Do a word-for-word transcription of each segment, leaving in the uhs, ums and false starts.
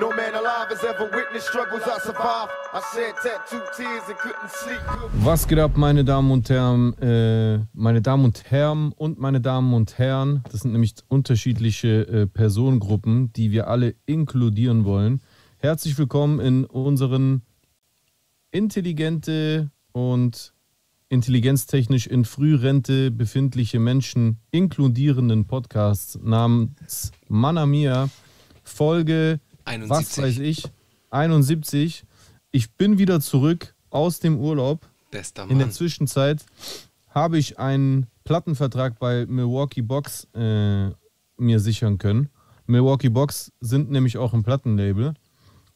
No man alive has ever witnessed struggles I survived. I shed tattooed tears and couldn't sleep. Was geht ab, meine Damen und Herren, äh, meine Damen und Herren und meine Damen und Herren. Das sind nämlich unterschiedliche äh, Personengruppen, die wir alle inkludieren wollen. Herzlich willkommen in unseren intelligente und intelligenztechnisch in Frührente befindliche Menschen inkludierenden Podcast namens Mana Mia, Folge einundsiebzig. Was weiß ich, einundsiebzig. Ich bin wieder zurück aus dem Urlaub. Bester Mann. In der Zwischenzeit habe ich einen Plattenvertrag bei Milwaukee Box äh, mir sichern können. Milwaukee Box sind nämlich auch ein Plattenlabel.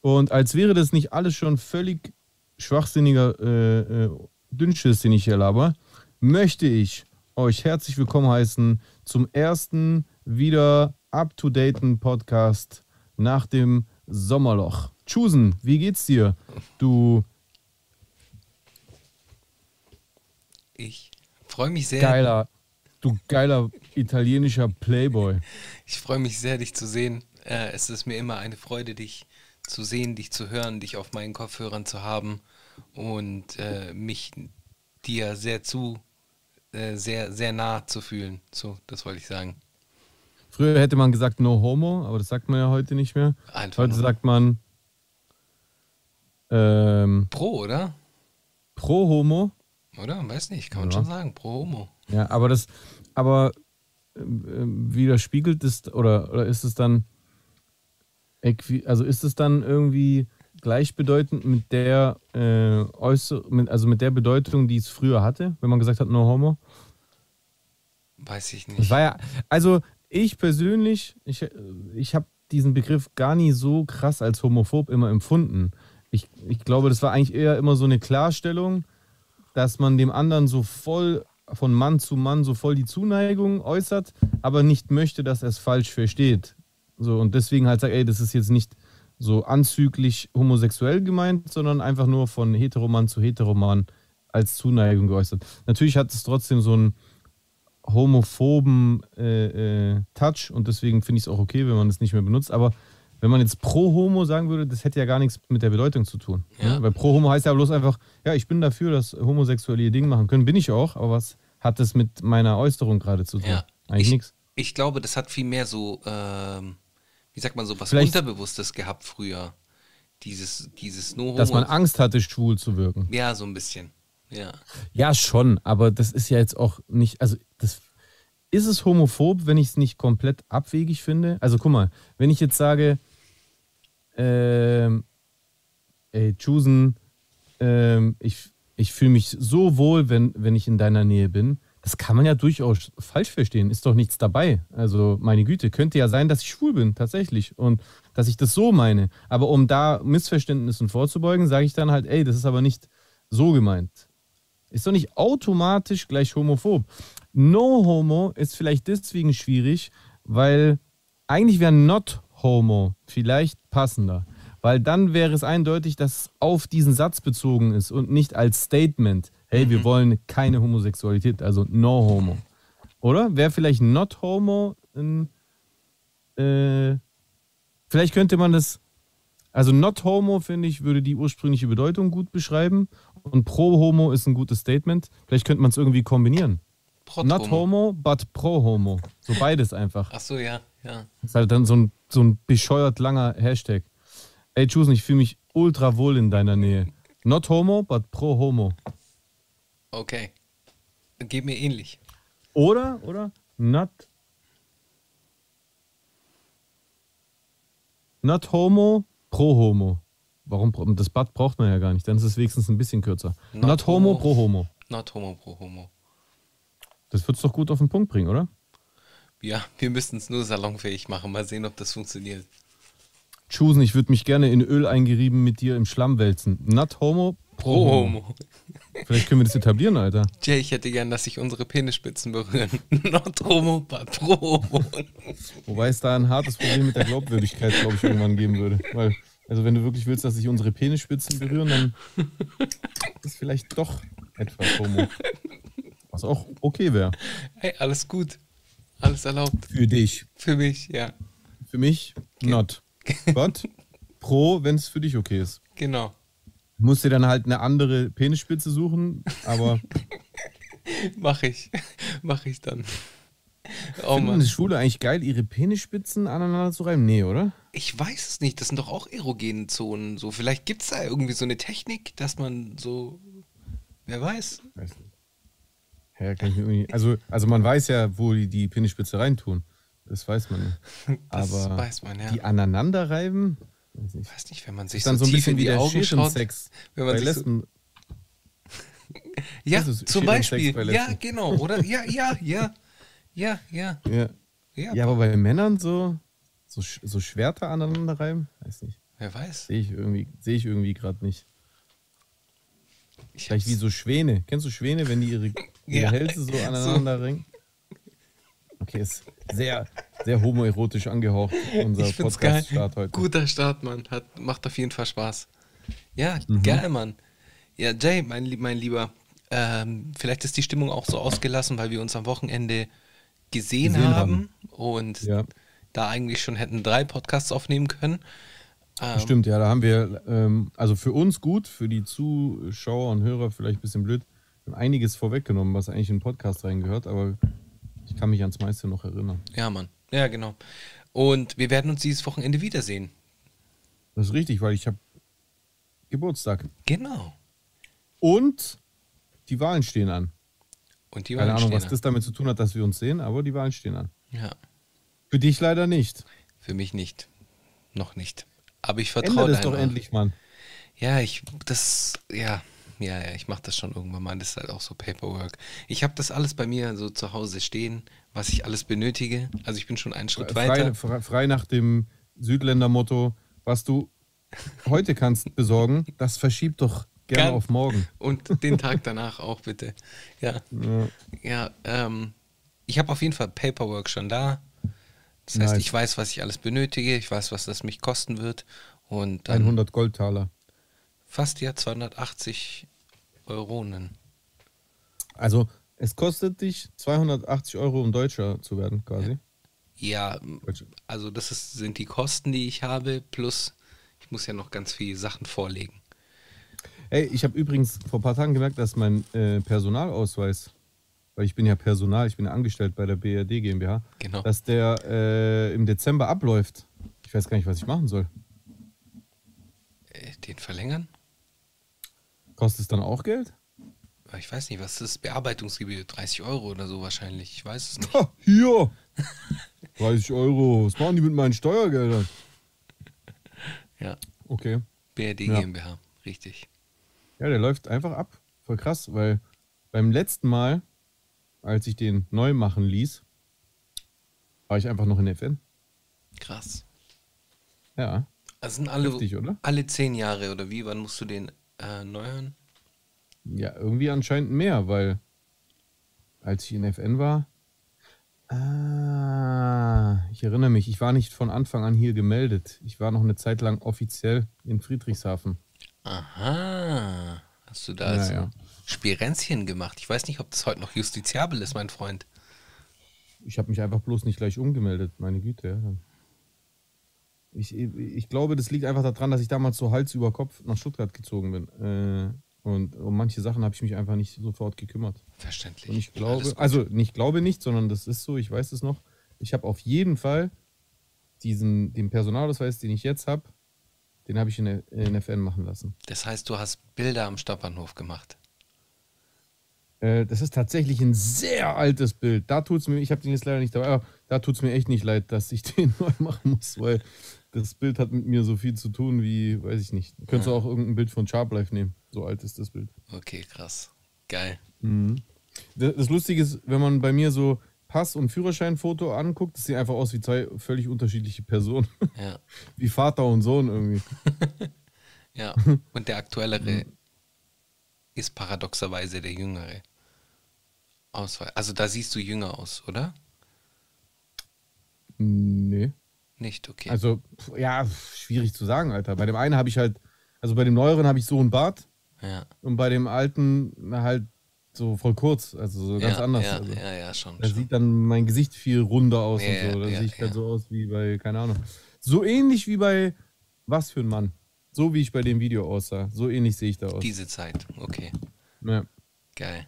Und als wäre das nicht alles schon völlig schwachsinniger äh, äh, Dünnschiss, den ich hier laber, möchte ich euch herzlich willkommen heißen zum ersten wieder up-to-daten Podcast nach dem Sommerloch. Tschüssen, wie geht's dir, du? Ich freue mich sehr. Geiler, du geiler italienischer Playboy. Ich freue mich sehr, dich zu sehen. Äh, es ist mir immer eine Freude, dich zu sehen, dich zu hören, dich auf meinen Kopfhörern zu haben und äh, mich dir sehr zu, äh, sehr, sehr nah zu fühlen. So, das wollte ich sagen. Früher hätte man gesagt no homo, aber das sagt man ja heute nicht mehr. Einfach heute sagt man ähm, pro, oder? Pro homo. Oder? Weiß nicht, kann man ja schon sagen, pro homo. Ja, aber das, aber äh, widerspiegelt es, oder, oder ist es dann, also ist es dann irgendwie gleichbedeutend mit der äh, äußer, mit, also mit der Bedeutung, die es früher hatte, wenn man gesagt hat no homo? Weiß ich nicht. Das war ja, also ich persönlich, ich, ich habe diesen Begriff gar nie so krass als homophob immer empfunden. Ich, ich glaube, das war eigentlich eher immer so eine Klarstellung, dass man dem anderen so voll, von Mann zu Mann so voll die Zuneigung äußert, aber nicht möchte, dass er es falsch versteht. So, und deswegen halt sagt, ey, das ist jetzt nicht so anzüglich homosexuell gemeint, sondern einfach nur von Heteroman zu Heteroman als Zuneigung geäußert. Natürlich hat es trotzdem so einen homophoben äh, äh, Touch und deswegen finde ich es auch okay, wenn man es nicht mehr benutzt. Aber wenn man jetzt pro-homo sagen würde, das hätte ja gar nichts mit der Bedeutung zu tun. Ja. Ne? Weil pro-homo heißt ja bloß einfach, ja, ich bin dafür, dass Homosexuelle ihr Ding machen können. Bin ich auch, aber was hat das mit meiner Äußerung gerade zu tun? Ja. Eigentlich nichts. Ich glaube, das hat viel mehr so, ähm, wie sagt man so, was vielleicht Unterbewusstes gehabt früher. Dieses, dieses No-Homo. Dass man Angst hatte, schwul zu wirken. Ja, so ein bisschen. Ja. Ja, schon, aber das ist ja jetzt auch nicht, also das, ist es homophob, wenn ich es nicht komplett abwegig finde? Also guck mal, wenn ich jetzt sage, ähm, ey, Tschüssen, ähm, ich, ich fühle mich so wohl, wenn, wenn ich in deiner Nähe bin, das kann man ja durchaus falsch verstehen, ist doch nichts dabei. Also meine Güte, könnte ja sein, dass ich schwul bin, tatsächlich, und dass ich das so meine. Aber um da Missverständnissen vorzubeugen, sage ich dann halt, ey, das ist aber nicht so gemeint. Ist doch nicht automatisch gleich homophob. No homo ist vielleicht deswegen schwierig, weil eigentlich wäre not homo vielleicht passender. Weil dann wäre es eindeutig, dass es auf diesen Satz bezogen ist und nicht als Statement, hey, wir wollen keine Homosexualität, also no homo. Oder? Wäre vielleicht not homo ein, äh, vielleicht könnte man das, also not homo, finde ich, würde die ursprüngliche Bedeutung gut beschreiben. Und pro-homo ist ein gutes Statement. Vielleicht könnte man es irgendwie kombinieren. Prot Not homo, homo but pro-homo. So beides einfach. Ach so, ja, ja. Das ist halt dann so ein, so ein bescheuert langer Hashtag. Ey, Tschüssen, ich fühle mich ultra wohl in deiner Nähe. Not homo, but pro-homo. Okay. Geht mir ähnlich. Oder, oder? Not... Not homo, pro-homo. Warum? Das Bad braucht man ja gar nicht, dann ist es wenigstens ein bisschen kürzer. Not, Not homo, homo pro homo. Not homo pro homo. Das wird es doch gut auf den Punkt bringen, oder? Ja, wir müssen es nur salonfähig machen. Mal sehen, ob das funktioniert. Tschüssen, ich würde mich gerne in Öl eingerieben mit dir im Schlamm wälzen. Not homo pro, pro homo. homo. Vielleicht können wir das etablieren, Alter. Jay, ich hätte gern, dass sich unsere Penisspitzen berühren. Not homo pro homo. Wobei es da ein hartes Problem mit der Glaubwürdigkeit, glaube ich, irgendwann geben würde. Weil... Also wenn du wirklich willst, dass sich unsere Penisspitzen berühren, dann ist das vielleicht doch etwas homo. Was auch okay wäre. Hey, alles gut. Alles erlaubt. Für dich. Für mich, ja. Für mich, okay. Not. But, Pro, wenn es für dich okay ist. Genau. Musst dir dann halt eine andere Penisspitze suchen, aber... Mach ich. Mach ich dann. Oh, finden eine Schwule eigentlich geil, ihre Penisspitzen aneinander zu reiben? Nee, oder? Ich weiß es nicht. Das sind doch auch erogene Zonen. So. Vielleicht gibt es da irgendwie so eine Technik, dass man so... Wer weiß. Weiß nicht. Ja, kann ich mir irgendwie... also, also man weiß ja, wo die, die Penisspitze reintun. Das weiß man nicht. Das aber weiß man, ja. Die aneinander reiben? Weiß nicht. Ich weiß nicht, wenn man sich dann so, so ein bisschen wie der Scherensex wenn man bei Lesben... So ja, zum Beispiel. Ja, genau, oder? Ja, ja, ja. Ja, ja. Ja, ja, ja, aber bei Männern so, so, so Schwerter aneinander reiben? Weiß nicht. Wer weiß. Sehe ich irgendwie, seh ich irgendwie gerade nicht. Ich Vielleicht wie so Schwäne. Kennst du Schwäne, wenn die ihre, ihre ja. Hälse so aneinander so. ringen? Okay, ist sehr, sehr homoerotisch angehaucht, unser Podcast-Start heute. Guter Start, Mann. Hat, macht auf jeden Fall Spaß. Ja, mhm. geil, Mann. Ja, Jay, mein, mein Lieber, ähm, vielleicht ist die Stimmung auch so ausgelassen, weil wir uns am Wochenende gesehen, gesehen haben, haben und ja. da eigentlich schon hätten drei Podcasts aufnehmen können. Ähm, Stimmt, ja, da haben wir, ähm, also für uns gut, für die Zuschauer und Hörer vielleicht ein bisschen blöd, einiges vorweggenommen, was eigentlich in den Podcast reingehört, aber ich kann mich ans meiste noch erinnern. Ja, Mann, ja, genau. Und wir werden uns dieses Wochenende wiedersehen. Das ist richtig, weil ich habe Geburtstag. Genau. Und die Wahlen stehen an. Und die Wahlen Keine Ahnung, was das damit zu tun hat, dass wir uns sehen, aber die Wahlen stehen an. Ja. Für dich leider nicht. Für mich nicht. Noch nicht. Aber ich vertraue dir. Das doch endlich, Mann. Ja, ich das ja, ja, ja, ich mache das schon irgendwann mal, das ist halt auch so Paperwork. Ich habe das alles bei mir so zu Hause stehen, was ich alles benötige. Also ich bin schon einen Schritt frei, weiter. Frei, frei nach dem Südländer-Motto, was du heute kannst besorgen, das verschiebt doch gerne auf morgen. Und den Tag danach auch bitte. Ja, ja. ja ähm, ich habe auf jeden Fall Paperwork schon da. Das heißt, nice. Ich weiß, was ich alles benötige. Ich weiß, was das mich kosten wird. Und dann hundert Goldtaler. Fast ja zweihundertachtzig Euronen. Also es kostet dich zweihundertachtzig Euro, um Deutscher zu werden quasi. Ja, also das ist, sind die Kosten, die ich habe. Plus, ich muss ja noch ganz viele Sachen vorlegen. Ey, ich habe übrigens vor ein paar Tagen gemerkt, dass mein äh, Personalausweis, weil ich bin ja Personal, ich bin ja angestellt bei der B R D GmbH, genau. dass der äh, im Dezember abläuft. Ich weiß gar nicht, was ich machen soll. Äh, den verlängern? Kostet es dann auch Geld? Ich weiß nicht, was ist Bearbeitungsgebühr? dreißig Euro oder so wahrscheinlich, ich weiß es nicht. Ha, hier! dreißig Euro, was machen die mit meinen Steuergeldern? Ja. Okay. B R D ja. GmbH, richtig. Ja, der läuft einfach ab. Voll krass, weil beim letzten Mal, als ich den neu machen ließ, war ich einfach noch in F N. Krass. Ja. Also sind alle, heftig, oder? Alle zehn Jahre oder wie? Wann musst du den äh, erneuern? Ja, irgendwie anscheinend mehr, weil als ich in F N war, ah, ich erinnere mich, ich war nicht von Anfang an hier gemeldet. Ich war noch eine Zeit lang offiziell in Friedrichshafen. Aha, hast du da ja, so ja. Spirenzchen gemacht? Ich weiß nicht, ob das heute noch justiziabel ist, mein Freund. Ich habe mich einfach bloß nicht gleich umgemeldet, meine Güte. Ja. Ich, ich glaube, das liegt einfach daran, dass ich damals so Hals über Kopf nach Stuttgart gezogen bin. Und um manche Sachen habe ich mich einfach nicht sofort gekümmert. Verständlich. Und ich glaube, also nicht glaube nicht, sondern das ist so, ich weiß es noch. Ich habe auf jeden Fall diesen, den Personalausweis, den ich jetzt habe, den habe ich in, in F N machen lassen. Das heißt, du hast Bilder am Stadtbahnhof gemacht? Äh, das ist tatsächlich ein sehr altes Bild. Da tut's mir, ich habe den jetzt leider nicht dabei, aber da tut es mir echt nicht leid, dass ich den neu machen muss, weil das Bild hat mit mir so viel zu tun wie, weiß ich nicht. Könntest du auch irgendein Bild von Sharp Life nehmen. So alt ist das Bild. Okay, krass. Geil. Mhm. Das Lustige ist, wenn man bei mir so Pass- und Führerscheinfoto anguckt, das sieht einfach aus wie zwei völlig unterschiedliche Personen. Ja. Wie Vater und Sohn irgendwie. Ja, und der aktuellere ist paradoxerweise der jüngere. Auswahl. Also da siehst du jünger aus, oder? Nee. Nicht, okay. Also, ja, schwierig zu sagen, Alter. Bei dem einen habe ich halt, also bei dem neueren habe ich so einen Bart. Ja. Und bei dem alten halt so voll kurz, also so ganz ja, anders. Ja, also, ja, ja, schon. Da schon. Sieht dann mein Gesicht viel runder aus ja, und so. Da ja, sehe ich ja. dann so aus wie bei, keine Ahnung. So ähnlich wie bei Was für ein Mann. So wie ich bei dem Video aussah. So ähnlich sehe ich da aus. Diese Zeit, okay. Ja. Geil.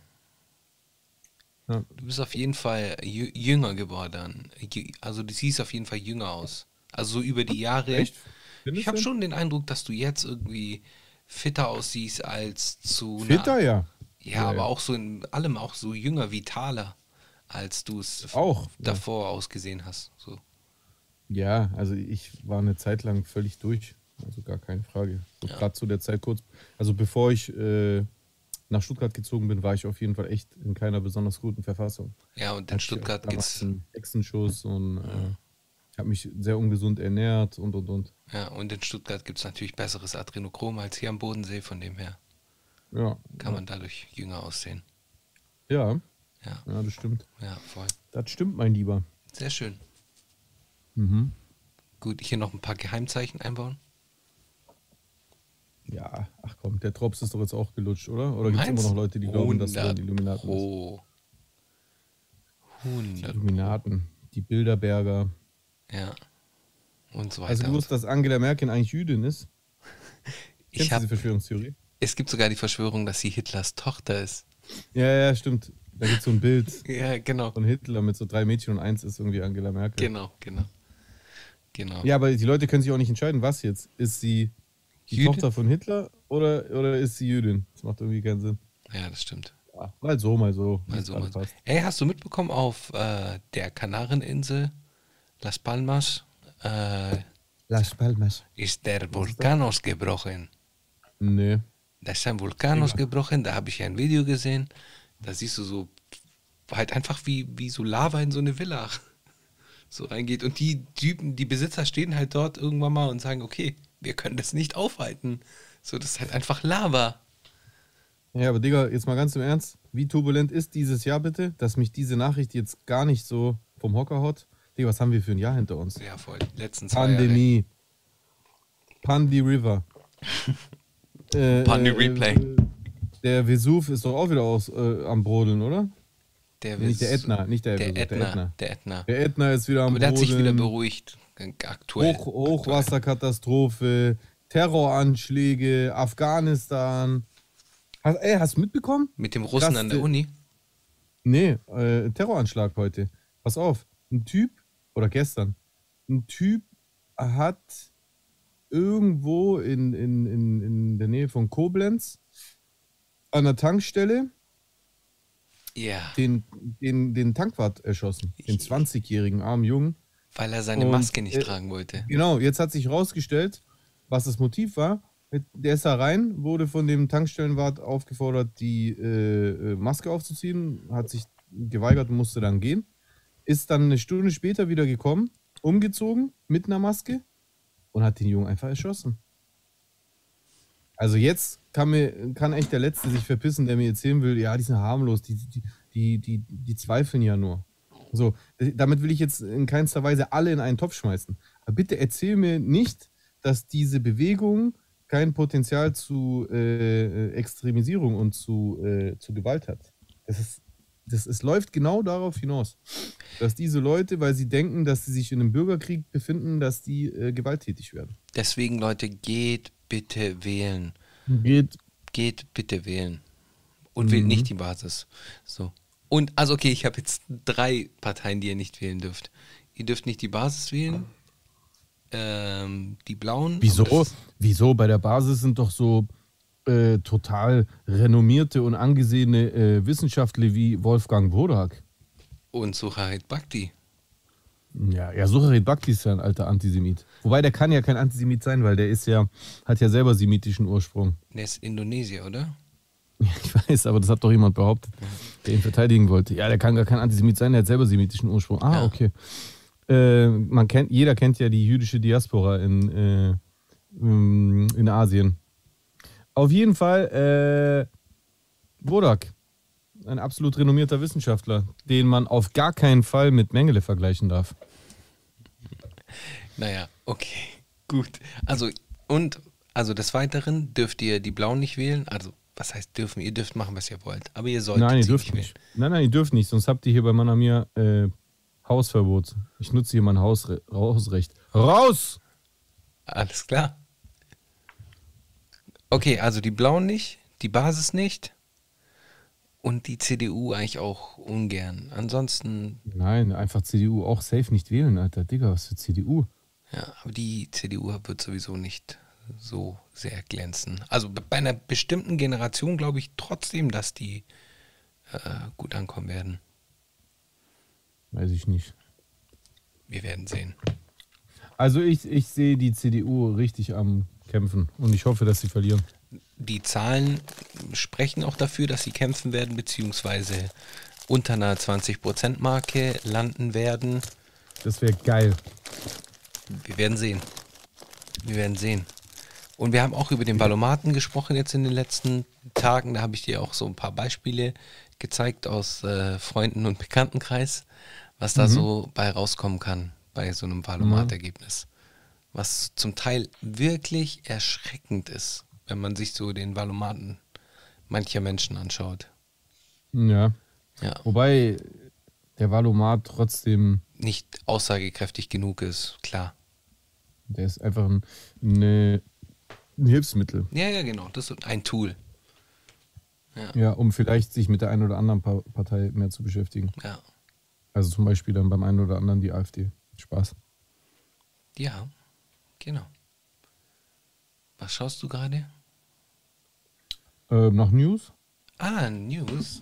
Ja. Du bist auf jeden Fall jünger geworden. Also du siehst auf jeden Fall jünger aus. Also so über die Jahre. Echt? Ich habe schon den Eindruck, dass du jetzt irgendwie fitter aussiehst als zu... Fitter, einer, ja. ja. Ja, aber ja. auch so in allem auch so jünger, vitaler, als du es davor ja. ausgesehen hast. So. Ja, also ich war eine Zeit lang völlig durch. Also gar keine Frage. So ja. Gerade zu der Zeit kurz. Also bevor ich äh, nach Stuttgart gezogen bin, war ich auf jeden Fall echt in keiner besonders guten Verfassung. Ja, und in Hat Stuttgart geht's Hexenschuss und ja. äh, habe mich sehr ungesund ernährt und und und. Ja, und in Stuttgart gibt es natürlich besseres Adrenochrom als hier am Bodensee, von dem her. Ja. Kann ja. man dadurch jünger aussehen. Ja. Ja, ja das stimmt. Ja, voll. Das stimmt, mein Lieber. Sehr schön. Mhm. Gut, hier noch ein paar Geheimzeichen einbauen. Ja, ach komm, der Drops ist doch jetzt auch gelutscht, oder? Oder gibt es immer noch Leute, die glauben, dass du die Illuminaten bist? hundert Pro. Die Illuminaten, die Bilderberger. Ja, und so weiter. Also du wusstest, dass Angela Merkel eigentlich Jüdin ist? Kennst du diese Verschwörungstheorie? Es gibt sogar die Verschwörung, dass sie Hitlers Tochter ist. Ja, ja, stimmt. Da gibt es so ein Bild ja, genau. von Hitler mit so drei Mädchen und eins ist irgendwie Angela Merkel. Genau, genau, genau. Ja, aber die Leute können sich auch nicht entscheiden, was jetzt. Ist sie... Die Jüdin? Tochter von Hitler oder, oder ist sie Jüdin? Das macht irgendwie keinen Sinn. Ja, das stimmt. Ja, mal so, mal so. Mal so, mal so. Ey, hast du mitbekommen auf äh, der Kanareninsel Las Palmas? Äh, Las Palmas. Ist der Vulkan ausgebrochen? Nee. Da ist ein Vulkan ja. ausgebrochen, da habe ich ein Video gesehen. Da siehst du so halt einfach wie, wie so Lava in so eine Villa so reingeht. Und die Typen, die Besitzer stehen halt dort irgendwann mal und sagen, okay, wir können das nicht aufhalten. So, das ist halt einfach Lava. Ja, aber Digga, jetzt mal ganz im Ernst. Wie turbulent ist dieses Jahr bitte, dass mich diese Nachricht jetzt gar nicht so vom Hocker haut? Digga, was haben wir für ein Jahr hinter uns? Ja, voll. Letzten zwei Pandemie. Jahre. Pandy River. äh, Pandy äh, Replay. Äh, der Vesuv ist doch auch wieder aus, äh, am Brodeln, oder? Der Vesuv. Nicht der Ätna, nicht der, der, Vesuv, Ätna, der Ätna. Der Ätna. Der Ätna ist wieder am Brodeln. Aber der Brodeln. Hat sich wieder beruhigt. Aktuell, Hoch, Hochwasserkatastrophe, Terroranschläge, Afghanistan. Hast, ey, hast du mitbekommen? Mit dem Russen das, an der Uni? Nee, äh, Terroranschlag heute. Pass auf, ein Typ, oder gestern, ein Typ hat irgendwo in, in, in, in der Nähe von Koblenz an der Tankstelle yeah. den, den, den Tankwart erschossen. Den zwanzigjährigen armen Jungen. Weil er seine Maske und, nicht äh, tragen wollte. Genau, jetzt hat sich herausgestellt, was das Motiv war. Der ist da rein, wurde von dem Tankstellenwart aufgefordert, die äh, Maske aufzuziehen, hat sich geweigert und musste dann gehen. Ist dann eine Stunde später wieder gekommen, umgezogen, mit einer Maske und hat den Jungen einfach erschossen. Also jetzt kann, mir, kann echt der Letzte sich verpissen, der mir erzählen will, ja, die sind harmlos, die, die, die, die, die zweifeln ja nur. So, damit will ich jetzt in keinster Weise alle in einen Topf schmeißen. Aber bitte erzähl mir nicht, dass diese Bewegung kein Potenzial zu äh, Extremisierung und zu, äh, zu Gewalt hat. Das ist, das, es läuft genau darauf hinaus, dass diese Leute, weil sie denken, dass sie sich in einem Bürgerkrieg befinden, dass die äh, gewalttätig werden. Deswegen, Leute, geht bitte wählen. Geht, geht bitte wählen. Und mhm. wählt nicht die Basis. So. Und, also okay, ich habe jetzt drei Parteien, die ihr nicht wählen dürft. Ihr dürft nicht die Basis wählen, ähm, die Blauen. Wieso? Wieso? Bei der Basis sind doch so äh, total renommierte und angesehene äh, Wissenschaftler wie Wolfgang Wodak. Und Sucharit Bhakti. Ja, ja, Sucharit Bhakti ist ja ein alter Antisemit. Wobei, der kann ja kein Antisemit sein, weil der ist ja, hat ja selber semitischen Ursprung. Der ist Indonesier, oder? Ich weiß, aber das hat doch jemand behauptet, der ihn verteidigen wollte. Ja, der kann gar kein Antisemit sein, der hat selber semitischen Ursprung. Ah, ja. Okay. Äh, man kennt, jeder kennt ja die jüdische Diaspora in, äh, in Asien. Auf jeden Fall, äh, Wodak, ein absolut renommierter Wissenschaftler, den man auf gar keinen Fall mit Mengele vergleichen darf. Naja, okay, gut. Also, und, also des Weiteren dürft ihr die Blauen nicht wählen, also was heißt dürfen? Ihr dürft machen, was ihr wollt. Aber ihr solltet nein, ihr dürft nicht. Wählen. Nein, nein, ihr dürft nicht. Sonst habt ihr hier bei Manamir äh, Hausverbot. Ich nutze hier mein Hausre Hausrecht. Raus! Alles klar. Okay, also die Blauen nicht, die Basis nicht und die C D U eigentlich auch ungern. Ansonsten. Nein, einfach C D U auch safe nicht wählen, Alter. Digga, was für C D U? Ja, aber die C D U wird sowieso nicht so sehr glänzen. Also bei einer bestimmten Generation glaube ich trotzdem, dass die äh, gut ankommen werden. Weiß ich nicht. Wir werden sehen. Also ich, ich sehe die C D U richtig am Kämpfen und ich hoffe, dass sie verlieren. Die Zahlen sprechen auch dafür, dass sie kämpfen werden, beziehungsweise unter einer zwanzig Prozent Marke landen werden. Das wäre geil. Wir werden sehen. Wir werden sehen. Und wir haben auch über den Valomaten gesprochen jetzt in den letzten Tagen. Da habe ich dir auch so ein paar Beispiele gezeigt aus äh, Freunden- und Bekanntenkreis, was da mhm. so bei rauskommen kann, bei so einem Valomat-Ergebnis. Mhm. Was zum Teil wirklich erschreckend ist, wenn man sich so den Valomaten mancher Menschen anschaut. Ja. ja. Wobei der Valomat trotzdem nicht aussagekräftig genug ist, klar. Der ist einfach ein, eine, ein Hilfsmittel. Ja, ja, genau. Das ist ein Tool. Ja. ja, um vielleicht sich mit der einen oder anderen pa- Partei mehr zu beschäftigen. Ja. Also zum Beispiel dann beim einen oder anderen die AfD. Spaß. Ja, genau. Was schaust du gerade? Ähm, nach News. Ah, News.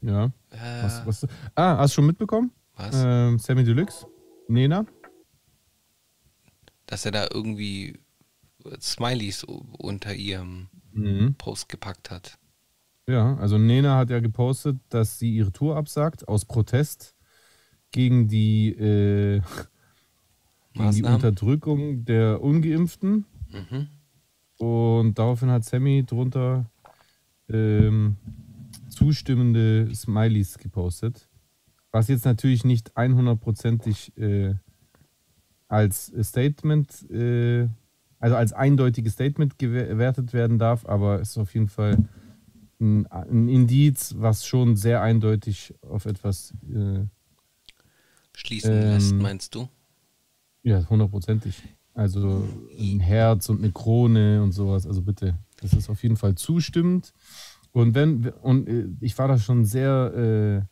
Ja. Äh. Was, was, ah, hast du schon mitbekommen? Was? Ähm, Sammy Deluxe? Nena? Dass er da irgendwie Smileys unter ihrem mhm. Post gepackt hat. Ja, also Nena hat ja gepostet, dass sie ihre Tour absagt, aus Protest gegen die, äh, gegen die Unterdrückung der Ungeimpften. Mhm. Und daraufhin hat Sammy drunter ähm, zustimmende Smileys gepostet. Was jetzt natürlich nicht hundertprozentig äh, als Statement, äh, also als eindeutiges Statement gewertet werden darf, aber es ist auf jeden Fall ein, ein Indiz, was schon sehr eindeutig auf etwas äh, schließen ähm, lässt, meinst du? Ja, hundertprozentig. Also ein Herz und eine Krone und sowas, also bitte, das ist auf jeden Fall zustimmend. Und wenn und ich war da schon sehr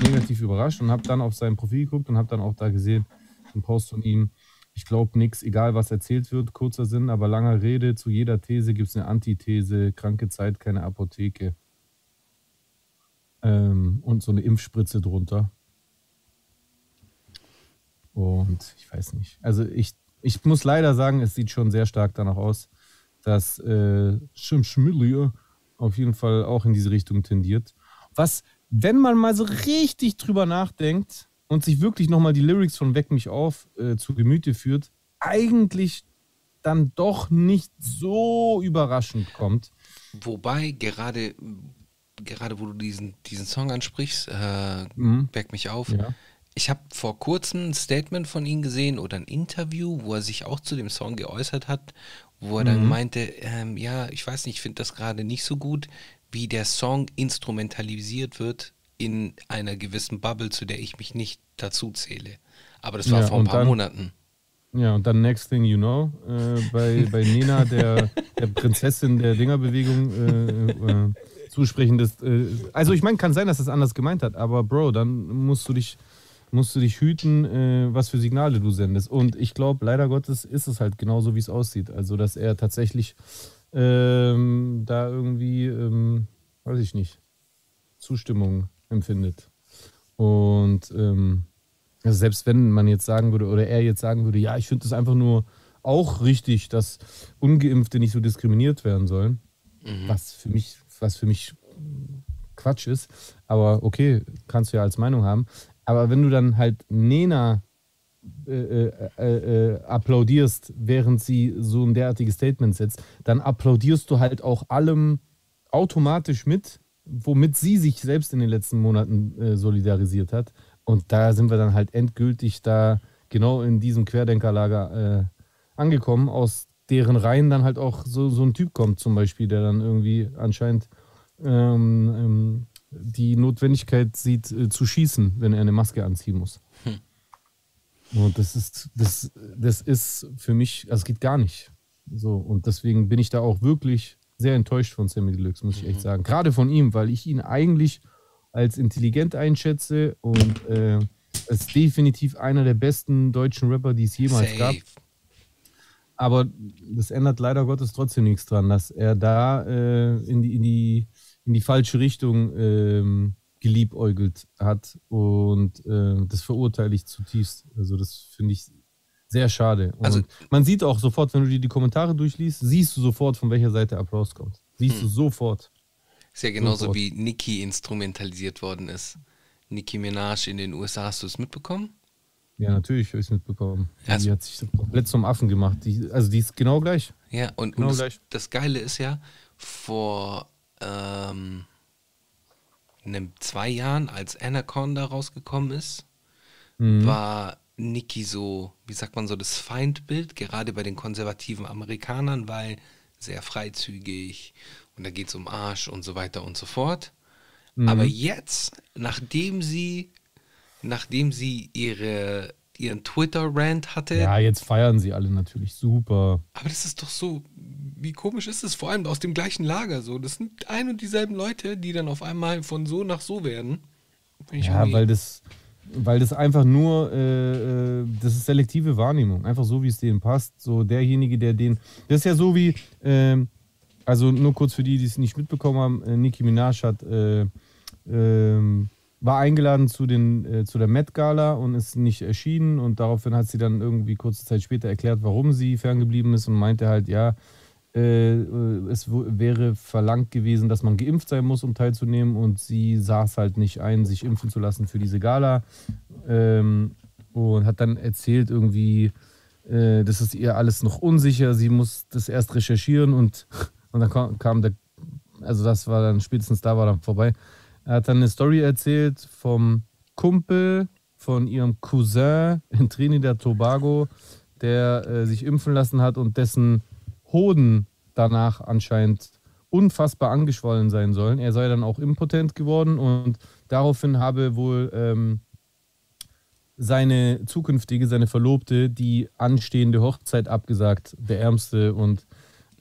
äh, negativ überrascht und habe dann auf sein Profil geguckt und habe dann auch da gesehen, einen Post von ihm. Ich glaube nichts, egal was erzählt wird, kurzer Sinn, aber langer Rede, zu jeder These gibt es eine Antithese, kranke Zeit, keine Apotheke. Ähm, und so eine Impfspritze drunter. Und ich weiß nicht. Also ich, ich muss leider sagen, es sieht schon sehr stark danach aus, dass äh, Schmidt auf jeden Fall auch in diese Richtung tendiert. Was, wenn man mal so richtig drüber nachdenkt, und sich wirklich nochmal die Lyrics von Weck mich auf äh, zu Gemüte führt, eigentlich dann doch nicht so überraschend kommt. Wobei, gerade, gerade wo du diesen, diesen Song ansprichst, äh, mhm. Weck mich auf, ja. Ich habe vor kurzem ein Statement von ihm gesehen oder ein Interview, wo er sich auch zu dem Song geäußert hat, wo er mhm. dann meinte, ähm, ja, ich weiß nicht, ich finde das gerade nicht so gut, wie der Song instrumentalisiert wird, in einer gewissen Bubble, zu der ich mich nicht dazu zähle. Aber das war ja vor ein paar dann, Monaten. Ja, und dann Next Thing You Know, äh, bei, bei Nena, der, der Prinzessin der Dingerbewegung, äh, äh, zusprechendes. Äh, also ich meine, kann sein, dass das anders gemeint hat, aber Bro, dann musst du dich, musst du dich hüten, äh, was für Signale du sendest. Und ich glaube, leider Gottes ist es halt genauso, wie es aussieht. Also, dass er tatsächlich ähm, da irgendwie, ähm, weiß ich nicht, Zustimmung empfindet. Und ähm, also selbst wenn man jetzt sagen würde, oder er jetzt sagen würde, ja, ich finde es einfach nur auch richtig, dass Ungeimpfte nicht so diskriminiert werden sollen, mhm. was für mich, was für mich Quatsch ist, aber okay, kannst du ja als Meinung haben. Aber wenn du dann halt Nena äh, äh, äh, applaudierst, während sie so ein derartiges Statement setzt, dann applaudierst du halt auch allem automatisch mit, womit sie sich selbst in den letzten Monaten äh, solidarisiert hat. Und da sind wir dann halt endgültig da genau in diesem Querdenkerlager äh, angekommen, aus deren Reihen dann halt auch so, so ein Typ kommt zum Beispiel, der dann irgendwie anscheinend ähm, ähm, die Notwendigkeit sieht, äh, zu schießen, wenn er eine Maske anziehen muss. Hm. Und das ist, das, das ist für mich, also es geht gar nicht. So, und deswegen bin ich da auch wirklich sehr enttäuscht von Samy Deluxe, muss ich echt sagen. Gerade von ihm, weil ich ihn eigentlich als intelligent einschätze und äh, ist definitiv einer der besten deutschen Rapper, die es jemals Safe. gab. Aber das ändert leider Gottes trotzdem nichts dran, dass er da äh, in, die, in, die, in die falsche Richtung ähm, geliebäugelt hat. Und äh, das verurteile ich zutiefst. Also das finde ich sehr schade. Und also man sieht auch sofort, wenn du dir die Kommentare durchliest, siehst du sofort, von welcher Seite Applaus kommt. Siehst hm. du sofort. Ist ja genauso, sofort. wie Nicki instrumentalisiert worden ist. Nicki Minaj in den U S A, hast du es mitbekommen? Ja, natürlich habe ich es mitbekommen. Also, die hat sich komplett zum Affen gemacht. Die, also die ist genau gleich. Ja, und, genau und das, gleich. das Geile ist ja, vor ähm, einem zwei Jahren, als Anaconda rausgekommen ist, mhm. war Nicki so, wie sagt man so, das Feindbild, gerade bei den konservativen Amerikanern, weil sehr freizügig und da geht es um Arsch und so weiter und so fort. Mhm. Aber jetzt, nachdem sie nachdem sie ihre, ihren Twitter-Rant hatte. Ja, jetzt feiern sie alle natürlich super. Aber das ist doch so, wie komisch ist es? Vor allem aus dem gleichen Lager so. Das sind ein und dieselben Leute, die dann auf einmal von so nach so werden. Ja, weil das, weil das einfach nur, äh, das ist selektive Wahrnehmung. Einfach so, wie es denen passt. So derjenige, der den, das ist ja so wie, äh, also nur kurz für die, die es nicht mitbekommen haben, äh, Nicki Minaj hat, äh, äh, war eingeladen zu, den, äh, zu der Met Gala und ist nicht erschienen und daraufhin hat sie dann irgendwie kurze Zeit später erklärt, warum sie ferngeblieben ist und meinte halt, ja, äh, es wäre verlangt gewesen, dass man geimpft sein muss, um teilzunehmen und sie sah es halt nicht ein, sich impfen zu lassen für diese Gala ähm, und hat dann erzählt irgendwie, äh, das ist ihr alles noch unsicher, sie muss das erst recherchieren und, und dann kam, kam der, also das war dann spätestens da war dann vorbei. Er hat dann eine Story erzählt vom Kumpel, von ihrem Cousin in Trinidad Tobago, der äh, sich impfen lassen hat und dessen Hoden danach anscheinend unfassbar angeschwollen sein sollen. Er sei dann auch impotent geworden und daraufhin habe wohl ähm, seine zukünftige, seine Verlobte, die anstehende Hochzeit abgesagt, der Ärmste und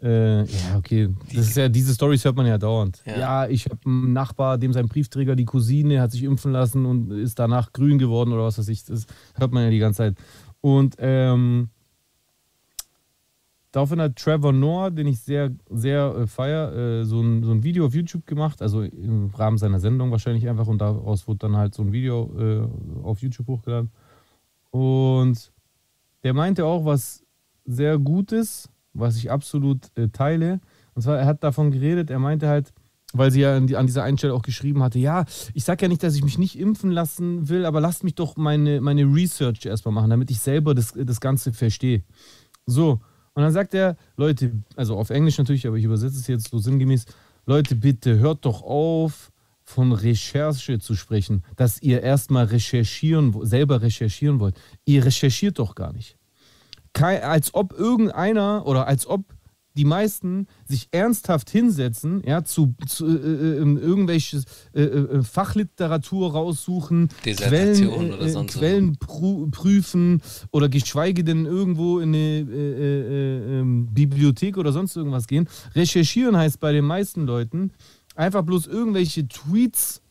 Äh, ja, okay. Das ist ja, diese Storys hört man ja dauernd. Ja, ja ich habe einen Nachbar, dem sein Briefträger, die Cousine, hat sich impfen lassen und ist danach grün geworden oder was weiß ich. Das hört man ja die ganze Zeit. Und ähm, daraufhin hat Trevor Noah, den ich sehr, sehr äh, feier, äh, so, ein, so ein Video auf YouTube gemacht, also im Rahmen seiner Sendung wahrscheinlich einfach. Und daraus wurde dann halt so ein Video äh, auf YouTube hochgeladen. Und der meinte auch was sehr Gutes, was ich absolut äh, teile. Und zwar, er hat davon geredet, er meinte halt, weil sie ja an, die, an dieser einen Stelle auch geschrieben hatte, ja, ich sag ja nicht, dass ich mich nicht impfen lassen will, aber lasst mich doch meine, meine Research erstmal machen, damit ich selber das, das Ganze verstehe. So, und dann sagt er, Leute, also auf Englisch natürlich, aber ich übersetze es jetzt so sinngemäß, Leute, bitte hört doch auf, von Recherche zu sprechen, dass ihr erstmal recherchieren, selber recherchieren wollt. Ihr recherchiert doch gar nicht. Kein, als ob irgendeiner oder als ob die meisten sich ernsthaft hinsetzen, ja, zu, zu äh, irgendwelches äh, Fachliteratur raussuchen, Quellen, äh, oder sonst Quellen so. prüfen oder geschweige denn irgendwo in eine äh, äh, äh, Bibliothek oder sonst irgendwas gehen. Recherchieren heißt bei den meisten Leuten einfach bloß irgendwelche Tweets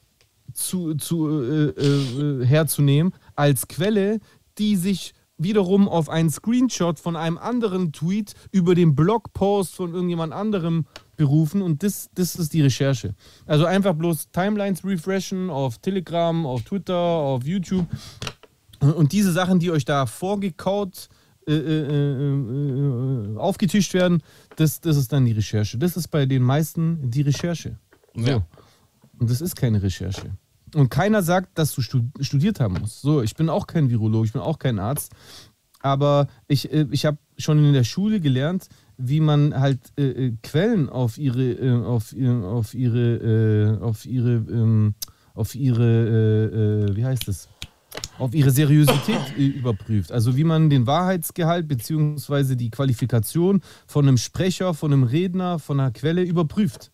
zu, zu, äh, äh, herzunehmen als Quelle, die sich wiederum auf einen Screenshot von einem anderen Tweet über den Blogpost von irgendjemand anderem berufen und das, das ist die Recherche. Also einfach bloß Timelines refreshen auf Telegram, auf Twitter, auf YouTube und diese Sachen, die euch da vorgekaut, äh, äh, äh, aufgetischt werden, das, das ist dann die Recherche. Das ist bei den meisten die Recherche. So. Ja. Und das ist keine Recherche. Und keiner sagt, dass du studiert haben musst. So, ich bin auch kein Virologe, ich bin auch kein Arzt. Aber ich, ich habe schon in der Schule gelernt, wie man halt äh, Quellen auf ihre, äh, auf, äh, auf ihre, äh, auf ihre, äh, auf ihre, äh, wie heißt es? Auf ihre Seriosität äh, überprüft. Also wie man den Wahrheitsgehalt bzw. die Qualifikation von einem Sprecher, von einem Redner, von einer Quelle überprüft.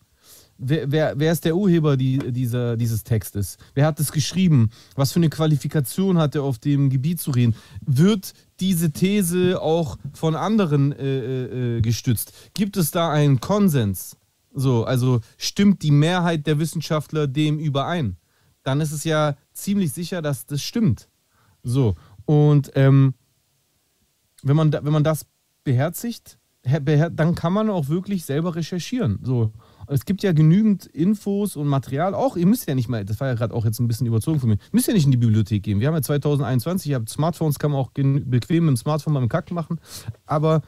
Wer, wer, wer ist der Urheber die, dieser, dieses Textes? Wer hat es geschrieben? Was für eine Qualifikation hat er auf dem Gebiet zu reden? Wird diese These auch von anderen äh, äh, gestützt? Gibt es da einen Konsens? So, also stimmt die Mehrheit der Wissenschaftler dem überein? Dann ist es ja ziemlich sicher, dass das stimmt. So, und ähm, wenn man, wenn man das beherzigt, dann kann man auch wirklich selber recherchieren. So. Es gibt ja genügend Infos und Material. Auch, ihr müsst ja nicht mal, das war ja gerade auch jetzt ein bisschen überzogen von mir, müsst ja nicht in die Bibliothek gehen. Wir haben ja zweitausendeinundzwanzig, ihr habt Smartphones, kann man auch bequem mit dem Smartphone beim Kack machen. Aber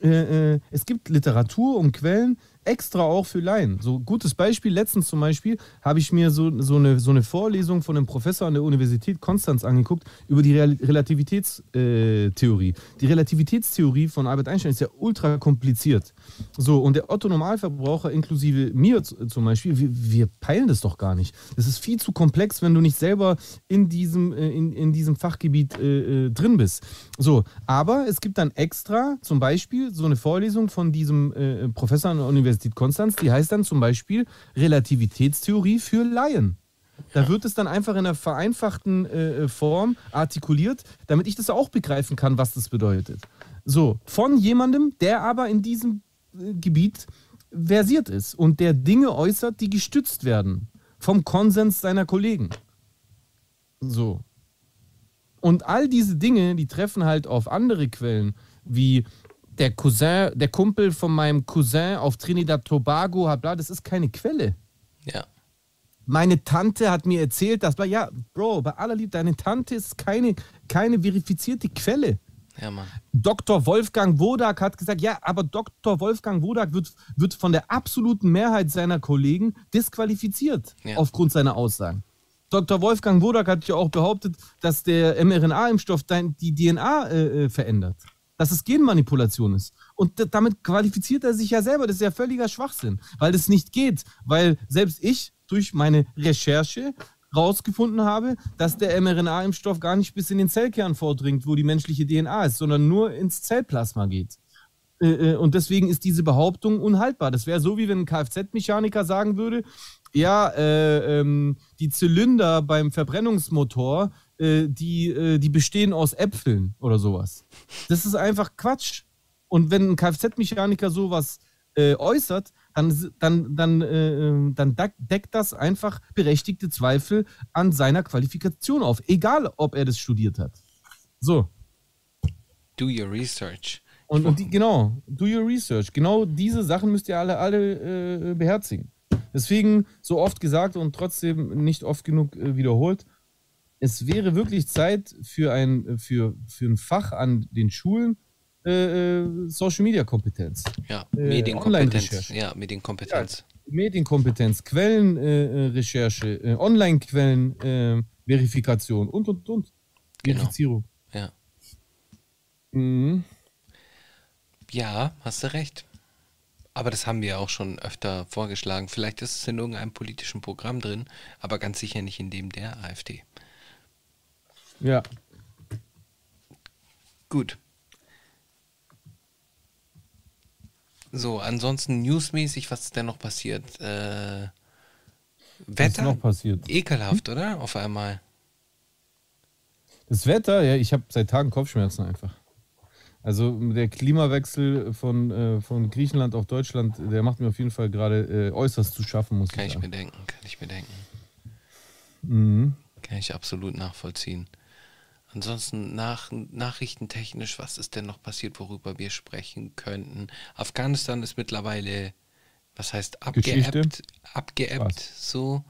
äh, es gibt Literatur und Quellen extra auch für Laien. So gutes Beispiel, letztens zum Beispiel habe ich mir so, so, eine, so eine Vorlesung von einem Professor an der Universität Konstanz angeguckt über die Real Relativitätstheorie. Äh, die Relativitätstheorie von Albert Einstein ist ja ultra kompliziert. So, und der Otto-Normalverbraucher inklusive mir zum Beispiel, wir, wir peilen das doch gar nicht. Das ist viel zu komplex, wenn du nicht selber in diesem, äh, in, in diesem Fachgebiet äh, äh, drin bist. So, aber es gibt dann extra zum Beispiel so eine Vorlesung von diesem äh, Professor an der Universität Konstanz, die heißt dann zum Beispiel Relativitätstheorie für Laien. Da wird es dann einfach in einer vereinfachten äh, Form artikuliert, damit ich das auch begreifen kann, was das bedeutet. So, von jemandem, der aber in diesem äh, Gebiet versiert ist und der Dinge äußert, die gestützt werden vom Konsens seiner Kollegen. So. Und all diese Dinge, die treffen halt auf andere Quellen, wie der Cousin, der Kumpel von meinem Cousin auf Trinidad Tobago hat bla, das ist keine Quelle. Ja. Meine Tante hat mir erzählt, dass bla, ja, Bro, bei aller Liebe, deine Tante ist keine, keine verifizierte Quelle. Ja, Mann. Doktor Wolfgang Wodak hat gesagt, ja, aber Doktor Wolfgang Wodak wird, wird von der absoluten Mehrheit seiner Kollegen disqualifiziert, ja, aufgrund seiner Aussagen. Doktor Wolfgang Wodak hat ja auch behauptet, dass der mRNA-Impfstoff die D N A äh, verändert. Dass es Genmanipulation ist. Und damit qualifiziert er sich ja selber. Das ist ja völliger Schwachsinn, weil das nicht geht. Weil selbst ich durch meine Recherche rausgefunden habe, dass der mRNA-Impfstoff gar nicht bis in den Zellkern vordringt, wo die menschliche D N A ist, sondern nur ins Zellplasma geht. Und deswegen ist diese Behauptung unhaltbar. Das wäre so, wie wenn ein Kfz-Mechaniker sagen würde, ja, äh, ähm, die Zylinder beim Verbrennungsmotor, äh, die, äh, die bestehen aus Äpfeln oder sowas. Das ist einfach Quatsch. Und wenn ein Kfz-Mechaniker sowas äh, äußert, dann, dann, dann, äh, dann deckt das einfach berechtigte Zweifel an seiner Qualifikation auf. Egal, ob er das studiert hat. So. Do your research. Und, und die, genau, do your research. Genau diese Sachen müsst ihr alle, alle äh, beherzigen. Deswegen so oft gesagt und trotzdem nicht oft genug wiederholt, es wäre wirklich Zeit für ein, für, für ein Fach an den Schulen, äh, Social-Media-Kompetenz. Ja, Medienkompetenz. Äh, ja, Medienkompetenz. Ja, Medienkompetenz, Quellenrecherche, äh, äh, Online-Quellen, äh, Verifikation und, und, und. Genau. Verifizierung. Ja. Mhm. Ja, hast du recht. Aber das haben wir ja auch schon öfter vorgeschlagen. Vielleicht ist es in irgendeinem politischen Programm drin, aber ganz sicher nicht in dem der AfD. Ja. Gut. So, ansonsten newsmäßig, was ist denn noch passiert? Äh, Wetter? Ist noch passiert? Ekelhaft, hm? Oder? Auf einmal. Das Wetter? Ja, ich habe seit Tagen Kopfschmerzen einfach. Also der Klimawechsel von, äh, von Griechenland auf Deutschland, der macht mir auf jeden Fall gerade äh, äußerst zu schaffen, muss ich sagen. Kann ich mir denken, kann ich mir denken. Mhm. Kann ich absolut nachvollziehen. Ansonsten nach, nachrichtentechnisch, was ist denn noch passiert, worüber wir sprechen könnten? Afghanistan ist mittlerweile, was heißt, abgeebbt, abgeebbt so.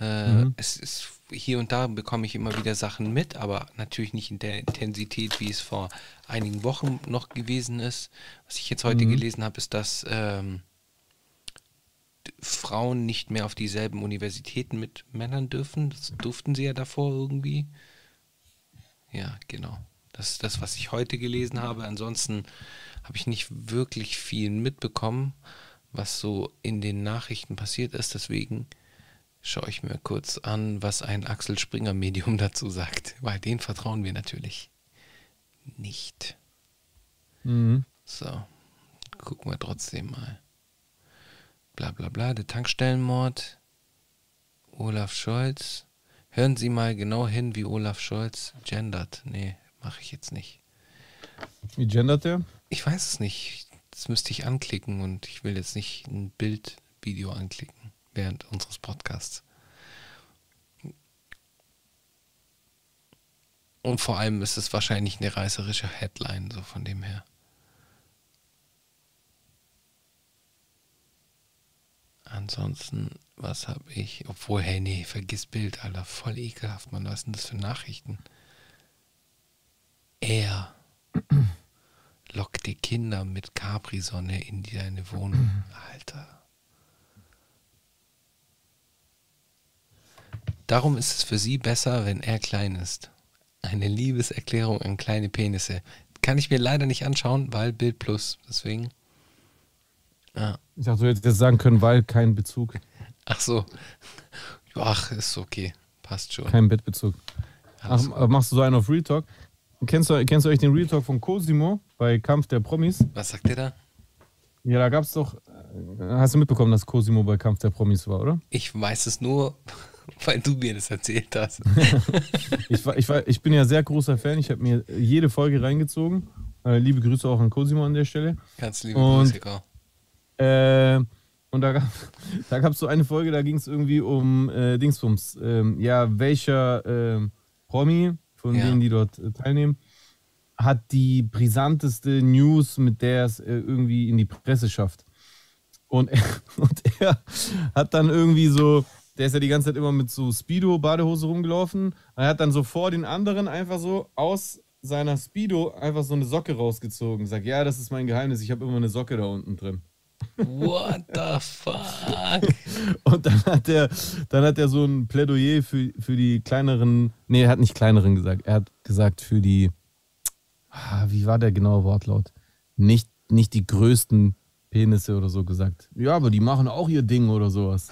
Äh, mhm. Es ist hier und da bekomme ich immer wieder Sachen mit, aber natürlich nicht in der Intensität, wie es vor einigen Wochen noch gewesen ist. Was ich jetzt heute mhm. gelesen habe, ist, dass ähm, Frauen nicht mehr auf dieselben Universitäten mit Männern dürfen. Das durften sie ja davor irgendwie. Ja, genau. Das ist das, was ich heute gelesen habe. Ansonsten habe ich nicht wirklich viel mitbekommen, was so in den Nachrichten passiert ist. Deswegen schaue ich mir kurz an, was ein Axel Springer Medium dazu sagt. Bei denen vertrauen wir natürlich nicht. Mhm. So, gucken wir trotzdem mal. bla bla bla, der Tankstellenmord, Olaf Scholz. Hören Sie mal genau hin, wie Olaf Scholz gendert. Nee, mache ich jetzt nicht. Wie gendert der? Ich weiß es nicht. Das müsste ich anklicken und ich will jetzt nicht ein Bildvideo anklicken während unseres Podcasts. Und vor allem ist es wahrscheinlich eine reißerische Headline, so von dem her. Ansonsten, was habe ich? Obwohl, hey, nee, vergiss Bild, Alter. Voll ekelhaft, Mann. Was sind das für Nachrichten? Er lockt die Kinder mit Capri-Sonne in deine Wohnung. Alter. Darum ist es für sie besser, wenn er klein ist. Eine Liebeserklärung an kleine Penisse. Kann ich mir leider nicht anschauen, weil Bild Plus. Deswegen. Ja. Ich dachte, du hättest jetzt sagen können, weil kein Bezug. Ach so. Ach, ist okay. Passt schon. Kein Bettbezug. Ach, machst du so einen auf Real Talk? Kennst du, kennst du euch den Real Talk von Cosimo bei Kampf der Promis? Was sagt der da? Ja, da gab es doch. Hast du mitbekommen, dass Cosimo bei Kampf der Promis war, oder? Ich weiß es nur, weil du mir das erzählt hast. ich, war, ich, war, ich bin ja sehr großer Fan. Ich habe mir jede Folge reingezogen. Liebe Grüße auch an Cosimo an der Stelle. Ganz liebe Grüße, Kau. Äh, und da gab es so eine Folge, da ging es irgendwie um äh, Dingsbums. Ähm, ja, welcher äh, Promi von ja. denen, die dort äh, teilnehmen, hat die brisanteste News, mit der es äh, irgendwie in die Presse schafft. Und er, und er hat dann irgendwie so, der ist ja die ganze Zeit immer mit so Speedo-Badehose rumgelaufen. Er hat dann so vor den anderen einfach so aus seiner Speedo einfach so eine Socke rausgezogen. Sagt, ja, das ist mein Geheimnis, ich habe immer eine Socke da unten drin. What the fuck? Und dann hat er, dann hat er so ein Plädoyer für, für die kleineren, nee, er hat nicht kleineren gesagt, er hat gesagt für die, ah, wie war der genaue Wortlaut? Nicht, nicht die größten Penisse oder so gesagt. Ja, aber die machen auch ihr Ding oder sowas.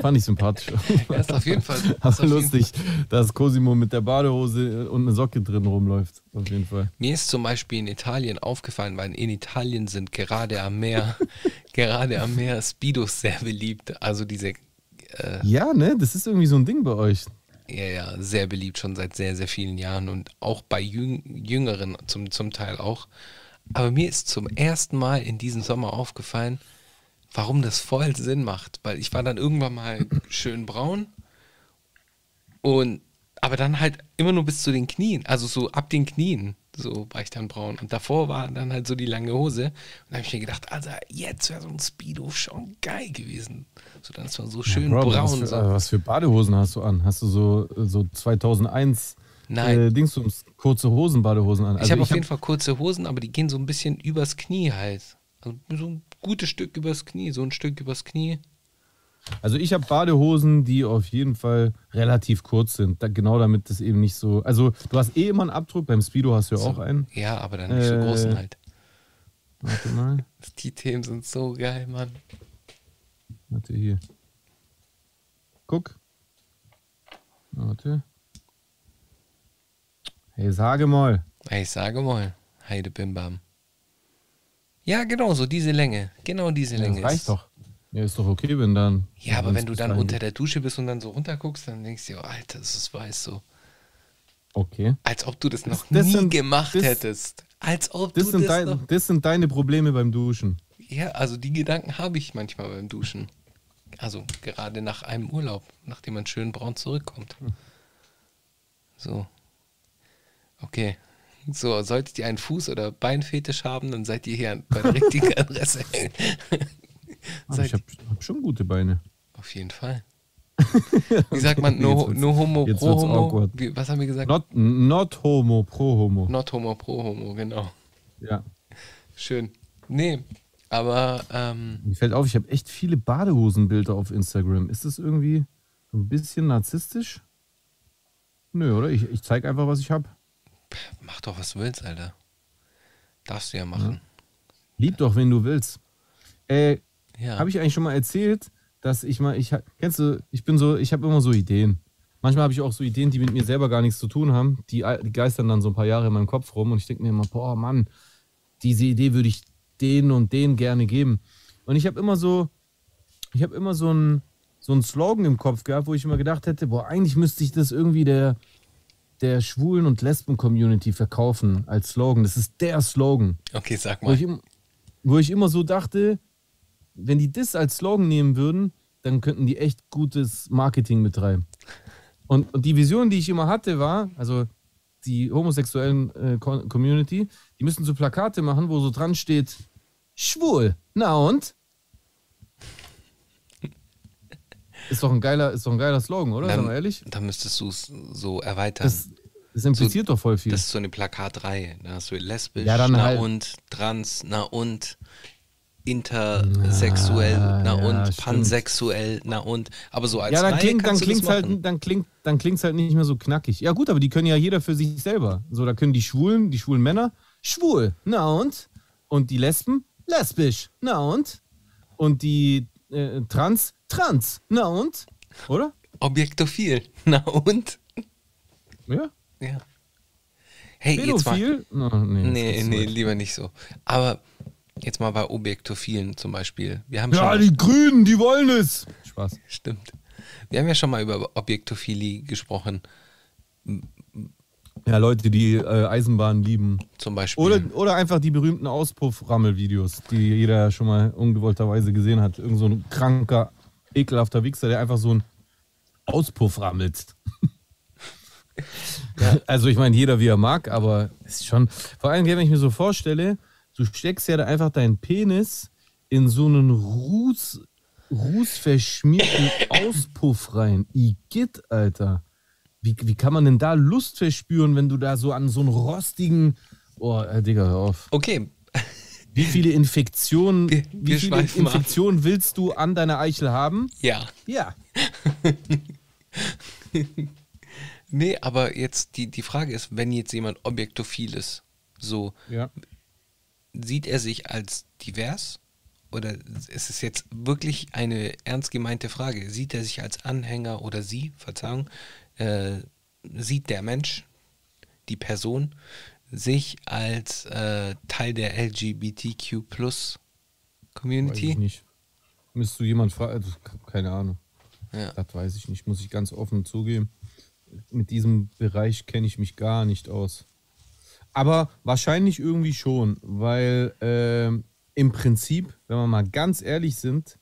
Fand ich sympathisch. Er ist auf jeden Fall. Aber lustig, Fall. Dass Cosimo mit der Badehose und eine Socke drin rumläuft. Auf jeden Fall. Mir ist zum Beispiel in Italien aufgefallen, weil in Italien sind gerade am Meer, gerade am Meer Speedos sehr beliebt. Also diese. Äh, ja, ne? Das ist irgendwie so ein Ding bei euch. Ja, ja, sehr beliebt schon seit sehr, sehr vielen Jahren und auch bei Jüng- Jüngeren zum, zum Teil auch. Aber mir ist zum ersten Mal in diesem Sommer aufgefallen, warum das voll Sinn macht, weil ich war dann irgendwann mal schön braun und aber dann halt immer nur bis zu den Knien, also so ab den Knien, so war ich dann braun und davor war dann halt so die lange Hose und da habe ich mir gedacht, also jetzt wäre so ein Speedo schon geil gewesen, so dann ist man so schön ja, Bro, braun. Was für, äh, was für Badehosen hast du an? Hast du so, so zweitausendeins Nein. Äh, Dingsums, kurze Hosen, Badehosen an? Also ich habe auf jeden hab... Fall kurze Hosen, aber die gehen so ein bisschen übers Knie halt, also so ein gutes Stück übers Knie, so ein Stück übers Knie. Also ich habe Badehosen, die auf jeden Fall relativ kurz sind, da, genau damit das eben nicht so, also du hast eh immer einen Abdruck, beim Speedo hast du ja so, auch einen. Ja, aber dann nicht äh, so großen halt. Warte mal. Die Themen sind so geil, Mann. Warte hier. Guck. Warte. Hey, sage mal. Hey, sage mal. Heide Bim Bam. Ja, genau, so diese Länge. Genau diese ja, Länge. Das reicht ist. Doch. Ja, ist doch okay, wenn dann... Ja, aber wenn du dann unter der Dusche bist und dann so runterguckst, dann denkst du dir, oh, Alter, das ist weiß so. Okay. Als ob du das noch das nie sind, gemacht das, hättest. Als ob das du das dein, noch... Das sind deine Probleme beim Duschen. Ja, also die Gedanken habe ich manchmal beim Duschen. Also gerade nach einem Urlaub, nachdem man schön braun zurückkommt. So. Okay. So, solltet ihr einen Fuß- oder Beinfetisch haben, dann seid ihr hier bei der richtigen Adresse. Ich habe hab schon gute Beine. Auf jeden Fall. Wie sagt man? No, no homo, pro homo. Wie, was haben wir gesagt? Not, not homo, pro homo. Not homo, pro homo, genau. Ja. Schön. Nee, aber... Ähm, mir fällt auf, ich habe echt viele Badehosenbilder auf Instagram. Ist das irgendwie ein bisschen narzisstisch? Nö, oder? Ich, ich zeige einfach, was ich habe. Mach doch, was du willst, Alter. Darfst du ja machen. Lieb doch, wen du willst. Äh, ja. Habe ich eigentlich schon mal erzählt, dass ich mal, ich kennst du, ich bin so, ich habe immer so Ideen. Manchmal habe ich auch so Ideen, die mit mir selber gar nichts zu tun haben. Die, die geistern dann so ein paar Jahre in meinem Kopf rum und ich denke mir immer, boah, Mann, diese Idee würde ich denen und denen gerne geben. Und ich habe immer so ich habe immer so einen so einen Slogan im Kopf gehabt, wo ich immer gedacht hätte, boah, eigentlich müsste ich das irgendwie der, der Schwulen- und Lesben-Community verkaufen als Slogan. Das ist der Slogan. Okay, sag mal. Wo ich, wo ich immer so dachte, wenn die das als Slogan nehmen würden, dann könnten die echt gutes Marketing betreiben. Und, und die Vision, die ich immer hatte, war, also die homosexuellen äh, Community, die müssen so Plakate machen, wo so dran steht, schwul, na und? Ist doch ein geiler, ist doch ein geiler Slogan, oder? Dann, Sag mal ehrlich. Dann müsstest du es so erweitern. Das, das impliziert so, doch voll viel. Das ist so eine Plakatreihe. Da hast du lesbisch, ja, na halt. und, trans, na und, intersexuell, ah, na ja, und, stimmt. pansexuell, na und. Aber so als ja, dann klingt dann klingt's halt, dann klingt, dann klingt's halt nicht mehr so knackig. Ja gut, aber die können ja jeder für sich selber. So, da können die Schwulen, die schwulen Männer, schwul, na und? Und die Lesben, lesbisch, na und? Und die äh, Trans, trans, na und? Oder? Objektophil, na und? Ja. Ja. Hey, Pädophil? Jetzt mal... Oh, nee, nee, nee lieber nicht so. Aber... Jetzt mal bei Objektophilen zum Beispiel. Wir haben ja, schon die Grünen, die wollen es. Spaß. Stimmt. Wir haben ja schon mal über Objektophilie gesprochen. Ja, Leute, die äh, Eisenbahn lieben. Zum Beispiel. Oder, oder einfach die berühmten Auspuff-Rammel-Videos, die jeder schon mal ungewollterweise gesehen hat. Irgend so ein kranker, ekelhafter Wichser, der einfach so ein Auspuff rammelt. Ja. Also ich meine, jeder wie er mag, aber ist schon... Vor allem, wenn ich mir so vorstelle... Du steckst ja da einfach deinen Penis in so einen Ruß, rußverschmierten Auspuff rein. Igitt, Alter. Wie, wie kann man denn da Lust verspüren, wenn du da so an so einen rostigen... Oh, Digga, hör auf. Okay. Wie viele Infektionen, wir, wie wir viele Infektionen willst du an deiner Eichel haben? Ja. Ja. Nee, aber jetzt die, die Frage ist, wenn jetzt jemand objektophil ist, so... Ja. Sieht er sich als divers? Oder ist es jetzt wirklich eine ernst gemeinte Frage? Sieht er sich als Anhänger oder sie, Verzeihung, äh, sieht der Mensch, die Person, sich als äh, Teil der L G B T Q Plus Community? Weiß ich nicht. Müsstest du jemand fragen? Keine Ahnung. Ja. Das weiß ich nicht, muss ich ganz offen zugeben. Mit diesem Bereich kenne ich mich gar nicht aus. Aber wahrscheinlich irgendwie schon, weil äh, im Prinzip, wenn wir mal ganz ehrlich sind,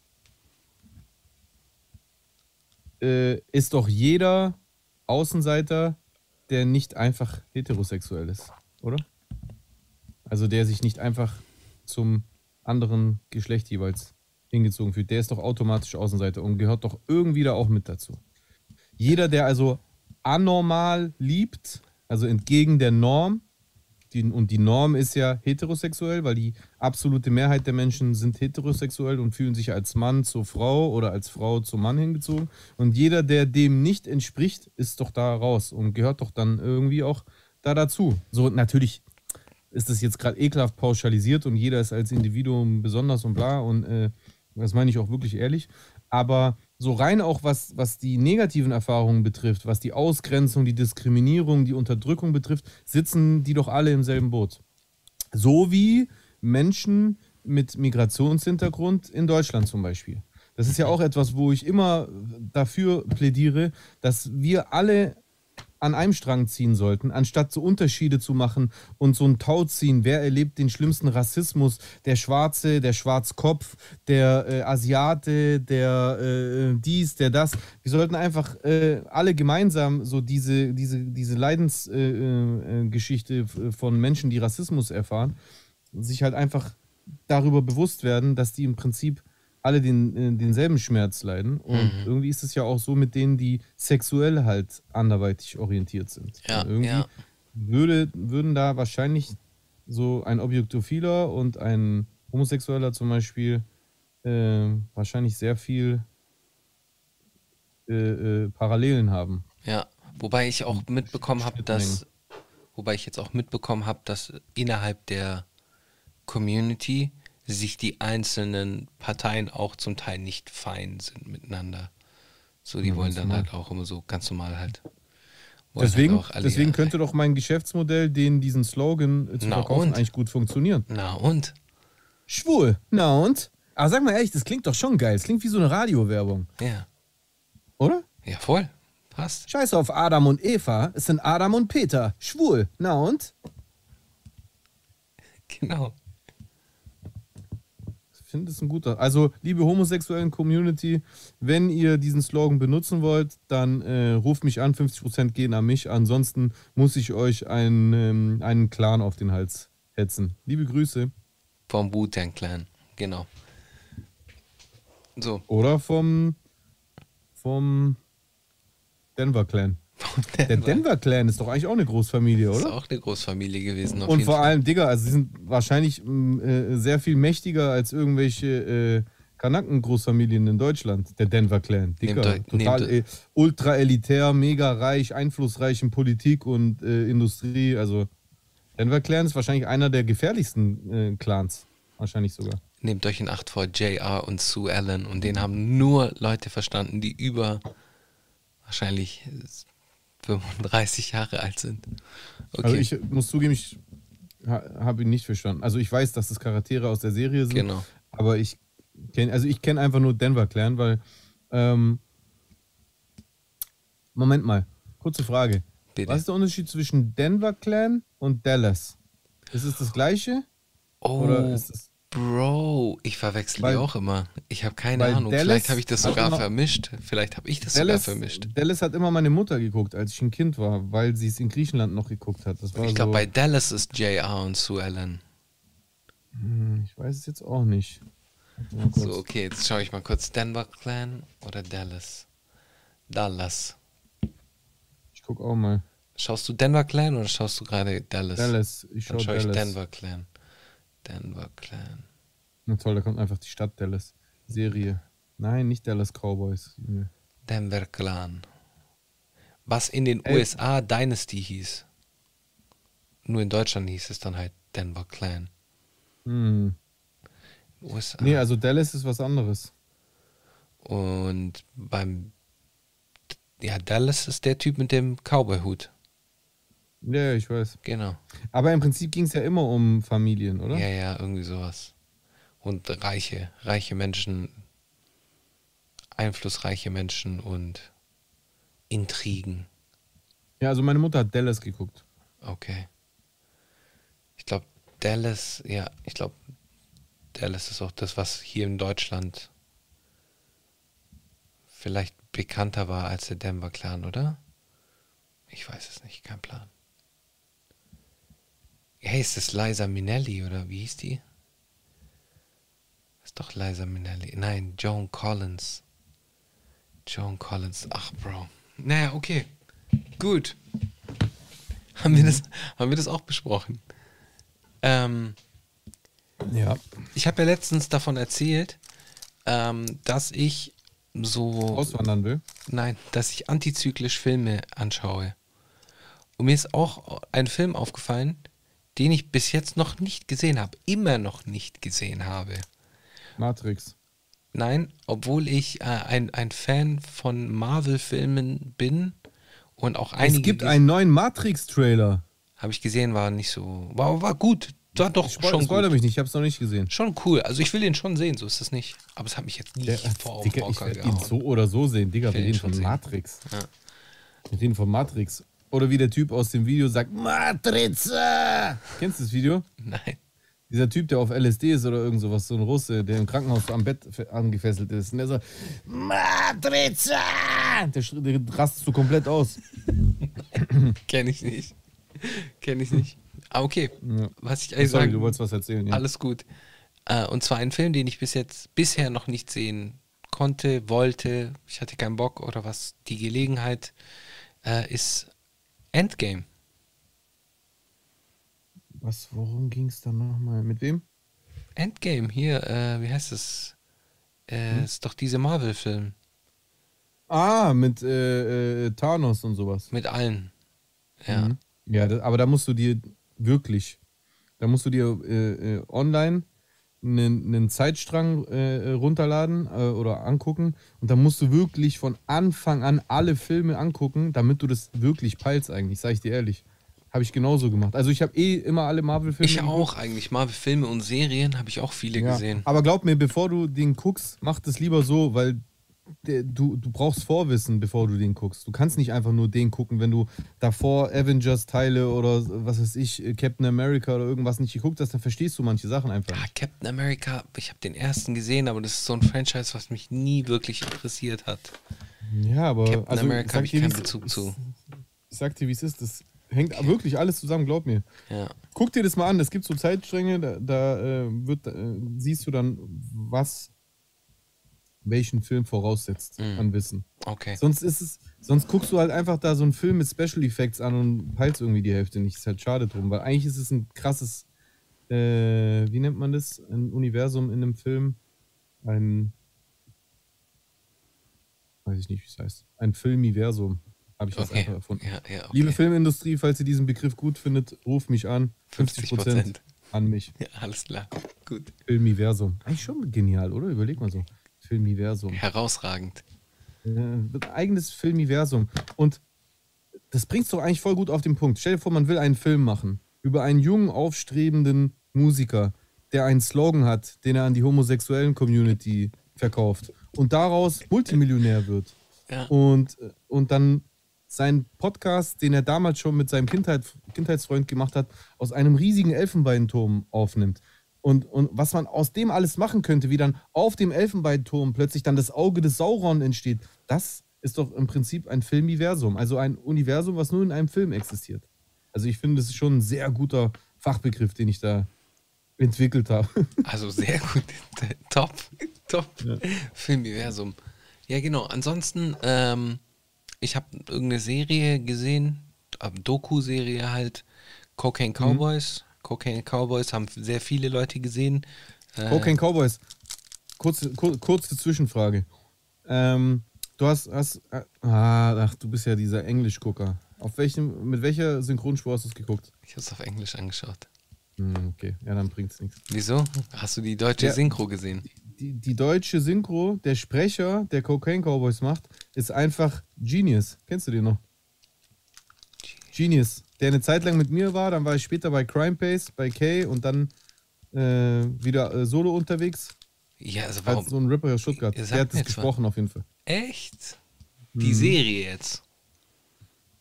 äh, ist doch jeder Außenseiter, der nicht einfach heterosexuell ist, oder? Also der sich nicht einfach zum anderen Geschlecht jeweils hingezogen fühlt, der ist doch automatisch Außenseiter und gehört doch irgendwie da auch mit dazu. Jeder, der also anormal liebt, also entgegen der Norm, und die Norm ist ja heterosexuell, weil die absolute Mehrheit der Menschen sind heterosexuell und fühlen sich als Mann zur Frau oder als Frau zum Mann hingezogen. Und jeder, der dem nicht entspricht, ist doch da raus und gehört doch dann irgendwie auch da dazu. So, natürlich ist das jetzt gerade ekelhaft pauschalisiert und jeder ist als Individuum besonders und bla und äh, das meine ich auch wirklich ehrlich. Aber so rein auch, was, was die negativen Erfahrungen betrifft, was die Ausgrenzung, die Diskriminierung, die Unterdrückung betrifft, sitzen die doch alle im selben Boot. So wie Menschen mit Migrationshintergrund in Deutschland zum Beispiel. Das ist ja auch etwas, wo ich immer dafür plädiere, dass wir alle an einem Strang ziehen sollten, anstatt so Unterschiede zu machen und so einen Tau ziehen, wer erlebt den schlimmsten Rassismus, der Schwarze, der Schwarzkopf, der äh, Asiate, der äh, dies, der das. Wir sollten einfach äh, alle gemeinsam so diese, diese, diese Leidensgeschichte äh, äh, von Menschen, die Rassismus erfahren, sich halt einfach darüber bewusst werden, dass die im Prinzip alle den, denselben Schmerz leiden und mhm. irgendwie ist es ja auch so mit denen, die sexuell halt anderweitig orientiert sind. Ja, irgendwie ja. Würde, würden da wahrscheinlich so ein Objektophiler und ein Homosexueller zum Beispiel äh, wahrscheinlich sehr viel äh, äh, Parallelen haben. Ja, wobei ich auch mitbekommen habe, dass wobei ich jetzt auch mitbekommen habe, dass innerhalb der Community sich die einzelnen Parteien auch zum Teil nicht fein sind miteinander. So, die ja, wollen dann normal. Halt auch immer so ganz normal halt. Deswegen, halt deswegen könnte doch mein Geschäftsmodell, den diesen Slogan zu na verkaufen, und? Eigentlich gut funktionieren. Na und? Schwul. Na und? Aber sag mal ehrlich, das klingt doch schon geil. Das klingt wie so eine Radiowerbung. Ja. Oder? Ja, voll. Passt. Scheiß auf Adam und Eva. Es sind Adam und Peter. Schwul. Na und? Genau. Ich finde es ein guter. Also, liebe homosexuellen Community, wenn ihr diesen Slogan benutzen wollt, dann äh, ruft mich an. fünfzig Prozent gehen an mich. Ansonsten muss ich euch einen, ähm, einen Clan auf den Hals hetzen. Liebe Grüße. Vom Wu-Tang Clan. Genau. So. Oder vom, vom Denver Clan. Vom Denver. Der Denver Clan ist doch eigentlich auch eine Großfamilie, oder? Ist auch eine Großfamilie gewesen. Auf Und jeden vor Fall. allem, Digga, also sie sind wahrscheinlich äh, sehr viel mächtiger als irgendwelche äh, Kanaken-Großfamilien in Deutschland. Der Denver Clan. Digga, nehmt total äh, ultra elitär, mega reich, einflussreich in Politik und äh, Industrie. Also Denver Clan ist wahrscheinlich einer der gefährlichsten äh, Clans. Wahrscheinlich sogar. Nehmt euch in Acht vor J R und Sue Allen, und den haben nur Leute verstanden, die über wahrscheinlich fünfunddreißig Jahre alt sind. Okay. Also ich muss zugeben, ich habe ihn nicht verstanden. Also ich weiß, dass es Charaktere aus der Serie sind, genau. aber ich kenne also ich kenn einfach nur Denver Clan, weil ähm, Moment mal, kurze Frage. Bitte. Was ist der Unterschied zwischen Denver Clan und Dallas? Ist es das gleiche? Oh, oder ist es Bro, ich verwechsel die auch immer. Ich habe keine Ahnung. Dallas Vielleicht habe ich das sogar vermischt. Vielleicht habe ich das Dallas, sogar vermischt. Dallas hat immer meine Mutter geguckt, als ich ein Kind war, weil sie es in Griechenland noch geguckt hat. Das war ich glaube, so bei Dallas ist J R und Sue Allen. Ich weiß es jetzt auch nicht. So, okay, jetzt schaue ich mal kurz. Denver Clan oder Dallas? Dallas. Ich gucke auch mal. Schaust du Denver Clan oder schaust du gerade Dallas? Dallas. Ich schaue schau ich Denver Clan. Denver Clan. Na toll, da kommt einfach die Stadt Dallas. Serie. Nein, nicht Dallas Cowboys. Nee. Denver Clan. Was in den Ey. U S A Dynasty hieß. Nur in Deutschland hieß es dann halt Denver Clan. Hm. U S A. Nee, also Dallas ist was anderes. Und beim... Ja, Dallas ist der Typ mit dem Cowboy-Hut. Ja, ich weiß. Genau. Aber im Prinzip ging es ja immer um Familien, oder? Ja, ja, irgendwie sowas. Und reiche, reiche Menschen, einflussreiche Menschen und Intrigen. Ja, also meine Mutter hat Dallas geguckt. Okay. Ich glaube, Dallas, ja, ich glaube, Dallas ist auch das, was hier in Deutschland vielleicht bekannter war als der Denver Clan, oder? Ich weiß es nicht, kein Plan. Hey, ist das Liza Minnelli oder wie hieß die? Ist doch Liza Minnelli. Nein, Joan Collins. Joan Collins. Ach, Bro. Naja, okay. Gut. Haben wir das, haben wir das auch besprochen? Ähm, ja. Ich habe ja letztens davon erzählt, ähm, dass ich so... Auswandern will? Nein, dass ich antizyklisch Filme anschaue. Und mir ist auch ein Film aufgefallen, den ich bis jetzt noch nicht gesehen habe. Immer noch nicht gesehen habe. Matrix. Nein, obwohl ich äh, ein, ein Fan von Marvel-Filmen bin und auch einige... Es gibt einen neuen Matrix-Trailer. Habe ich gesehen, war nicht so... War, war gut. War doch ich schon gut. mich nicht, ich habe es noch nicht gesehen. Schon cool. Also ich will den schon sehen, so ist das nicht. Aber es hat mich jetzt nicht vor Augen gehauen. Ich werde ihn so oder so sehen, Digga. Wir reden von Matrix. Ja. Wir reden von Matrix. Oder wie der Typ aus dem Video sagt, Matrize! Kennst du das Video? Nein. Dieser Typ, der auf L S D ist oder irgend sowas, so ein Russe, der im Krankenhaus am Bett angefesselt ist. Und der sagt, Matrize! Der, der rastet so komplett aus. Kenn ich nicht. Kenn ich nicht. Ah, okay. Ja. Was ich eigentlich Sorry, sagen, du wolltest was erzählen. Ja. Alles gut. Äh, und zwar ein Film, den ich bis jetzt bisher noch nicht sehen konnte, wollte, ich hatte keinen Bock oder was, die Gelegenheit äh, ist... Endgame. Was, worum ging es dann nochmal? Mit wem? Endgame, hier, äh, wie heißt es? Äh, hm? Ist doch diese Marvel-Film. Ah, mit äh, äh, Thanos und sowas. Mit allen. Ja. Mhm. Ja, das, aber da musst du dir wirklich, da musst du dir äh, äh, online einen Zeitstrang äh, runterladen äh, oder angucken, und dann musst du wirklich von Anfang an alle Filme angucken, damit du das wirklich peilst eigentlich, sag ich dir ehrlich. Habe ich genauso gemacht. Also ich habe eh immer alle Marvel-Filme. Ich auch eigentlich. Marvel-Filme und Serien habe ich auch viele ja. gesehen. Aber glaub mir, bevor du den guckst, mach das lieber so, weil der, du, du brauchst Vorwissen, bevor du den guckst. Du kannst nicht einfach nur den gucken, wenn du davor Avengers-Teile oder was weiß ich, Captain America oder irgendwas nicht geguckt hast, dann verstehst du manche Sachen einfach. Ja, Captain America, ich habe den ersten gesehen, aber das ist so ein Franchise, was mich nie wirklich interessiert hat. Ja, aber... Captain also, America habe ich keinen Bezug ist, zu. Ich sag dir, wie es ist, das... Hängt okay. wirklich alles zusammen, glaub mir. Ja. Guck dir das mal an, es gibt so Zeitstränge, da, da äh, wird, äh, siehst du dann, was welchen Film voraussetzt mm. an Wissen. Okay. Sonst ist es, sonst guckst du halt einfach da so einen Film mit Special Effects an und peilst irgendwie die Hälfte nicht. Ist halt schade drum, weil eigentlich ist es ein krasses, äh, wie nennt man das, ein Universum in einem Film, ein, weiß ich nicht, wie es heißt, ein Filmiversum. Habe ich das okay. einfach erfunden. Ja, ja, okay. Liebe Filmindustrie, falls ihr diesen Begriff gut findet, ruft mich an. fünfzig Prozent an mich. Ja, alles klar. Gut. Filmiversum. Eigentlich schon genial, oder? Überleg mal so. Filmiversum. Herausragend. Äh, eigenes Filmiversum. Und das bringt es doch eigentlich voll gut auf den Punkt. Stell dir vor, man will einen Film machen über einen jungen, aufstrebenden Musiker, der einen Slogan hat, den er an die homosexuellen Community verkauft und daraus Multimillionär wird. Ja. Und, und dann seinen Podcast, den er damals schon mit seinem Kindheit, Kindheitsfreund gemacht hat, aus einem riesigen Elfenbeinturm aufnimmt. Und, und was man aus dem alles machen könnte, wie dann auf dem Elfenbeinturm plötzlich dann das Auge des Sauron entsteht, das ist doch im Prinzip ein Filmiversum. Also ein Universum, was nur in einem Film existiert. Also ich finde, das ist schon ein sehr guter Fachbegriff, den ich da entwickelt habe. Also sehr gut. Top. Top. Ja. Filmiversum. Ja, genau. Ansonsten, ähm ich habe irgendeine Serie gesehen, Doku-Serie halt, Cocaine Cowboys. Mhm. Cocaine Cowboys haben sehr viele Leute gesehen. Cocaine äh, Cowboys, kurze, kur, kurze Zwischenfrage. Ähm, du hast, hast äh, ach, du bist ja dieser Englisch-Gucker. Auf welchem, mit welcher Synchronspur hast du es geguckt? Ich habe es auf Englisch angeschaut. Hm, okay, ja, dann bringt's nichts. Wieso? Hast du die deutsche ja. Synchro gesehen? Die, die deutsche Synchro, der Sprecher, der Cocaine Cowboys macht, ist einfach Genius. Kennst du den noch? Genius. Der eine Zeit lang mit mir war, dann war ich später bei Crime Pace, bei Kay und dann äh, wieder äh, solo unterwegs. Ja, also warum? Als so ein Ripper aus Stuttgart. Der hat das gesprochen auf jeden Fall. Echt? Die mhm. Serie jetzt?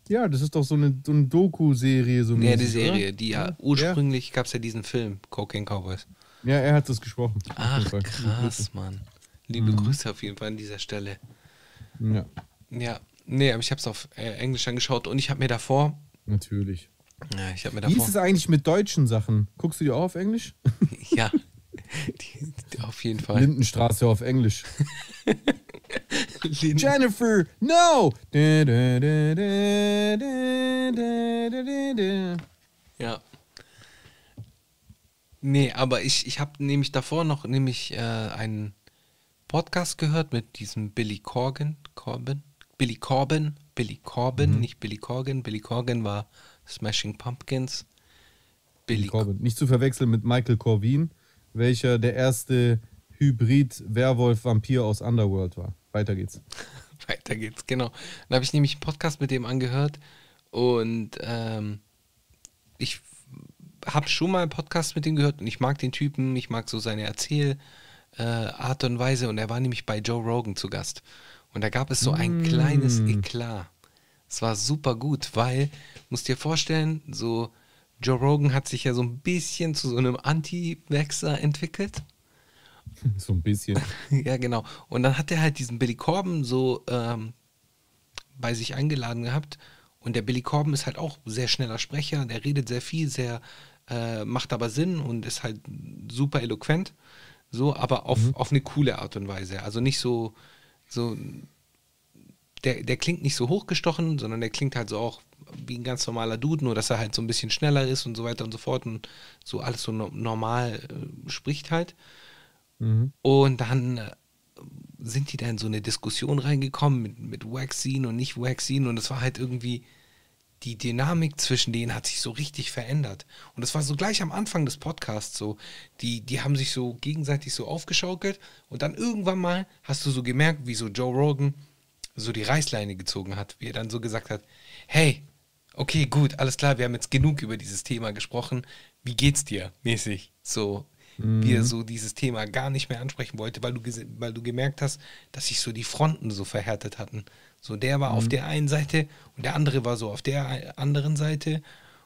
Ja, das ist doch so eine, so eine Doku-Serie. So ja, die Serie. Oder? Die ja, ursprünglich ja. gab es ja diesen Film, Cocaine Cowboys. Ja, er hat das gesprochen. Ach, krass, Mann. Liebe mhm. Grüße auf jeden Fall an dieser Stelle. Ja. Ja, nee, aber ich habe es auf äh, Englisch angeschaut und ich habe mir davor... Natürlich. Ja, ich hab mir davor... Wie ist es eigentlich mit deutschen Sachen? Guckst du die auch auf Englisch? Ja, die, die, auf jeden Fall. Lindenstraße auf Englisch. Linden. Jennifer, no! Ja. Nee, aber ich, ich habe nämlich davor noch nämlich äh, einen Podcast gehört mit diesem Billy Corgan, Corbin, Billy Corbin, Billy Corbin, mhm. nicht Billy Corgan, Billy Corgan war Smashing Pumpkins. Billy, Billy Corbin, nicht zu verwechseln mit Michael Corvin, welcher der erste Hybrid-Werwolf-Vampir aus Underworld war. Weiter geht's. Weiter geht's, genau. Dann habe ich nämlich einen Podcast mit dem angehört und ähm, ich habe schon mal einen Podcast mit ihm gehört und ich mag den Typen, ich mag so seine Erzählart äh, und Weise und er war nämlich bei Joe Rogan zu Gast und da gab es so ein mm. kleines Eklat. Es war super gut, weil, musst dir vorstellen, so Joe Rogan hat sich ja so ein bisschen zu so einem Anti-Vaxxer entwickelt. So ein bisschen. Ja, genau. Und dann hat er halt diesen Billy Corgan so ähm, bei sich eingeladen gehabt und der Billy Corgan ist halt auch ein sehr schneller Sprecher, der redet sehr viel, sehr Äh, macht aber Sinn und ist halt super eloquent, so, aber auf, mhm. auf eine coole Art und Weise. Also nicht so, so der, der klingt nicht so hochgestochen, sondern der klingt halt so auch wie ein ganz normaler Dude, nur dass er halt so ein bisschen schneller ist und so weiter und so fort und so alles so no normal äh, spricht halt. Mhm. Und dann äh, sind die da in so eine Diskussion reingekommen mit, mit Vaccine und nicht Vaccine und es war halt irgendwie die Dynamik zwischen denen hat sich so richtig verändert. Und das war so gleich am Anfang des Podcasts so. Die, die haben sich so gegenseitig so aufgeschaukelt und dann irgendwann mal hast du so gemerkt, wie so Joe Rogan so die Reißleine gezogen hat, wie er dann so gesagt hat, hey, okay, gut, alles klar, wir haben jetzt genug über dieses Thema gesprochen. Wie geht's dir mäßig? So, mhm. wie er so dieses Thema gar nicht mehr ansprechen wollte, weil du, weil du gemerkt hast, dass sich so die Fronten so verhärtet hatten. So, der war mhm. auf der einen Seite und der andere war so auf der anderen Seite.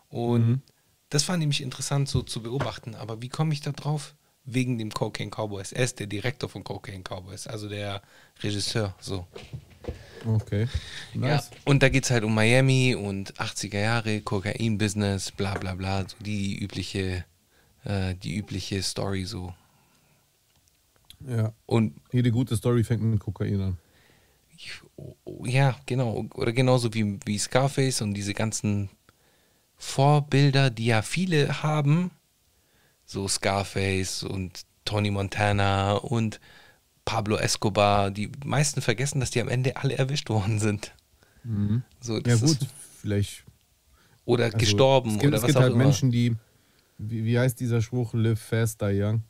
Und mhm. das war nämlich interessant so zu beobachten. Aber wie komme ich da drauf? Wegen dem Cocaine Cowboys. Er ist der Direktor von Cocaine Cowboys, also der Regisseur, so. Okay, nice. Ja, und da geht es halt um Miami und achtziger Jahre, Kokain-Business, bla bla bla, so die übliche, äh, die übliche Story so. Ja, und jede gute Story fängt mit Kokain an. Ich, oh, ja, genau, oder genauso wie, wie Scarface und diese ganzen Vorbilder, die ja viele haben, so Scarface und Tony Montana und Pablo Escobar, die meisten vergessen, dass die am Ende alle erwischt worden sind. Mhm. So, das ja gut, ist, vielleicht. Oder also gestorben gibt, oder was auch immer. Es gibt halt immer Menschen, die, wie, wie heißt dieser Spruch, live fast, die young?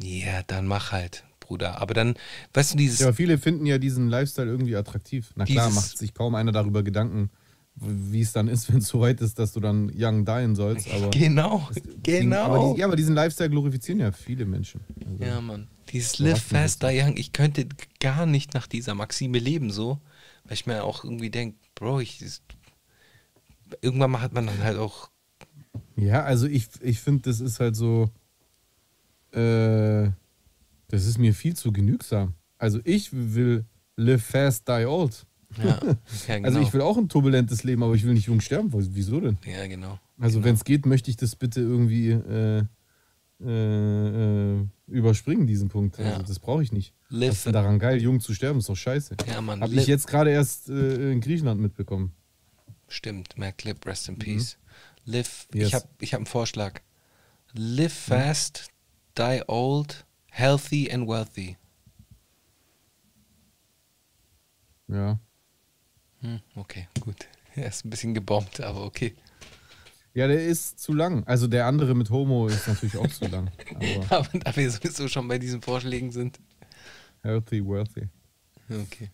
Ja, dann mach halt, Bruder. Aber dann, weißt du, dieses... Ja, aber viele finden ja diesen Lifestyle irgendwie attraktiv. Na klar, macht sich kaum einer darüber Gedanken, wie es dann ist, wenn es so weit ist, dass du dann young dien sollst. Aber genau, das, genau. Aber die, ja, aber diesen Lifestyle glorifizieren ja viele Menschen. Also, ja, Mann. Dieses Live Fast, Die Young, ich könnte gar nicht nach dieser Maxime leben, so, weil ich mir auch irgendwie denke, Bro, ich, ist, irgendwann hat man dann halt auch... Ja, also ich, ich finde, das ist halt so, äh, das ist mir viel zu genügsam. Also ich will Live Fast, Die Old. Ja, ja, genau. Also ich will auch ein turbulentes Leben, aber ich will nicht jung sterben. Wieso denn? Ja, genau. Also genau. Wenn es geht, möchte ich das bitte irgendwie äh, äh, äh, überspringen, diesen Punkt. Ja. Also das brauche ich nicht. Was ist denn daran geil, jung zu sterben? Ist doch scheiße. Ja, Mann. Habe ich jetzt gerade erst äh, in Griechenland mitbekommen. Stimmt, Mac Lip, rest in peace. Mhm. Live, yes. ich habe ich hab einen Vorschlag. Live fast, mhm. die old, healthy and wealthy. Ja. Okay, gut. Er ist ein bisschen gebombt, aber okay. Ja, der ist zu lang. Also der andere mit Homo ist natürlich auch zu lang. Aber, aber da wir sowieso schon bei diesen Vorschlägen sind. Healthy, worthy. Okay.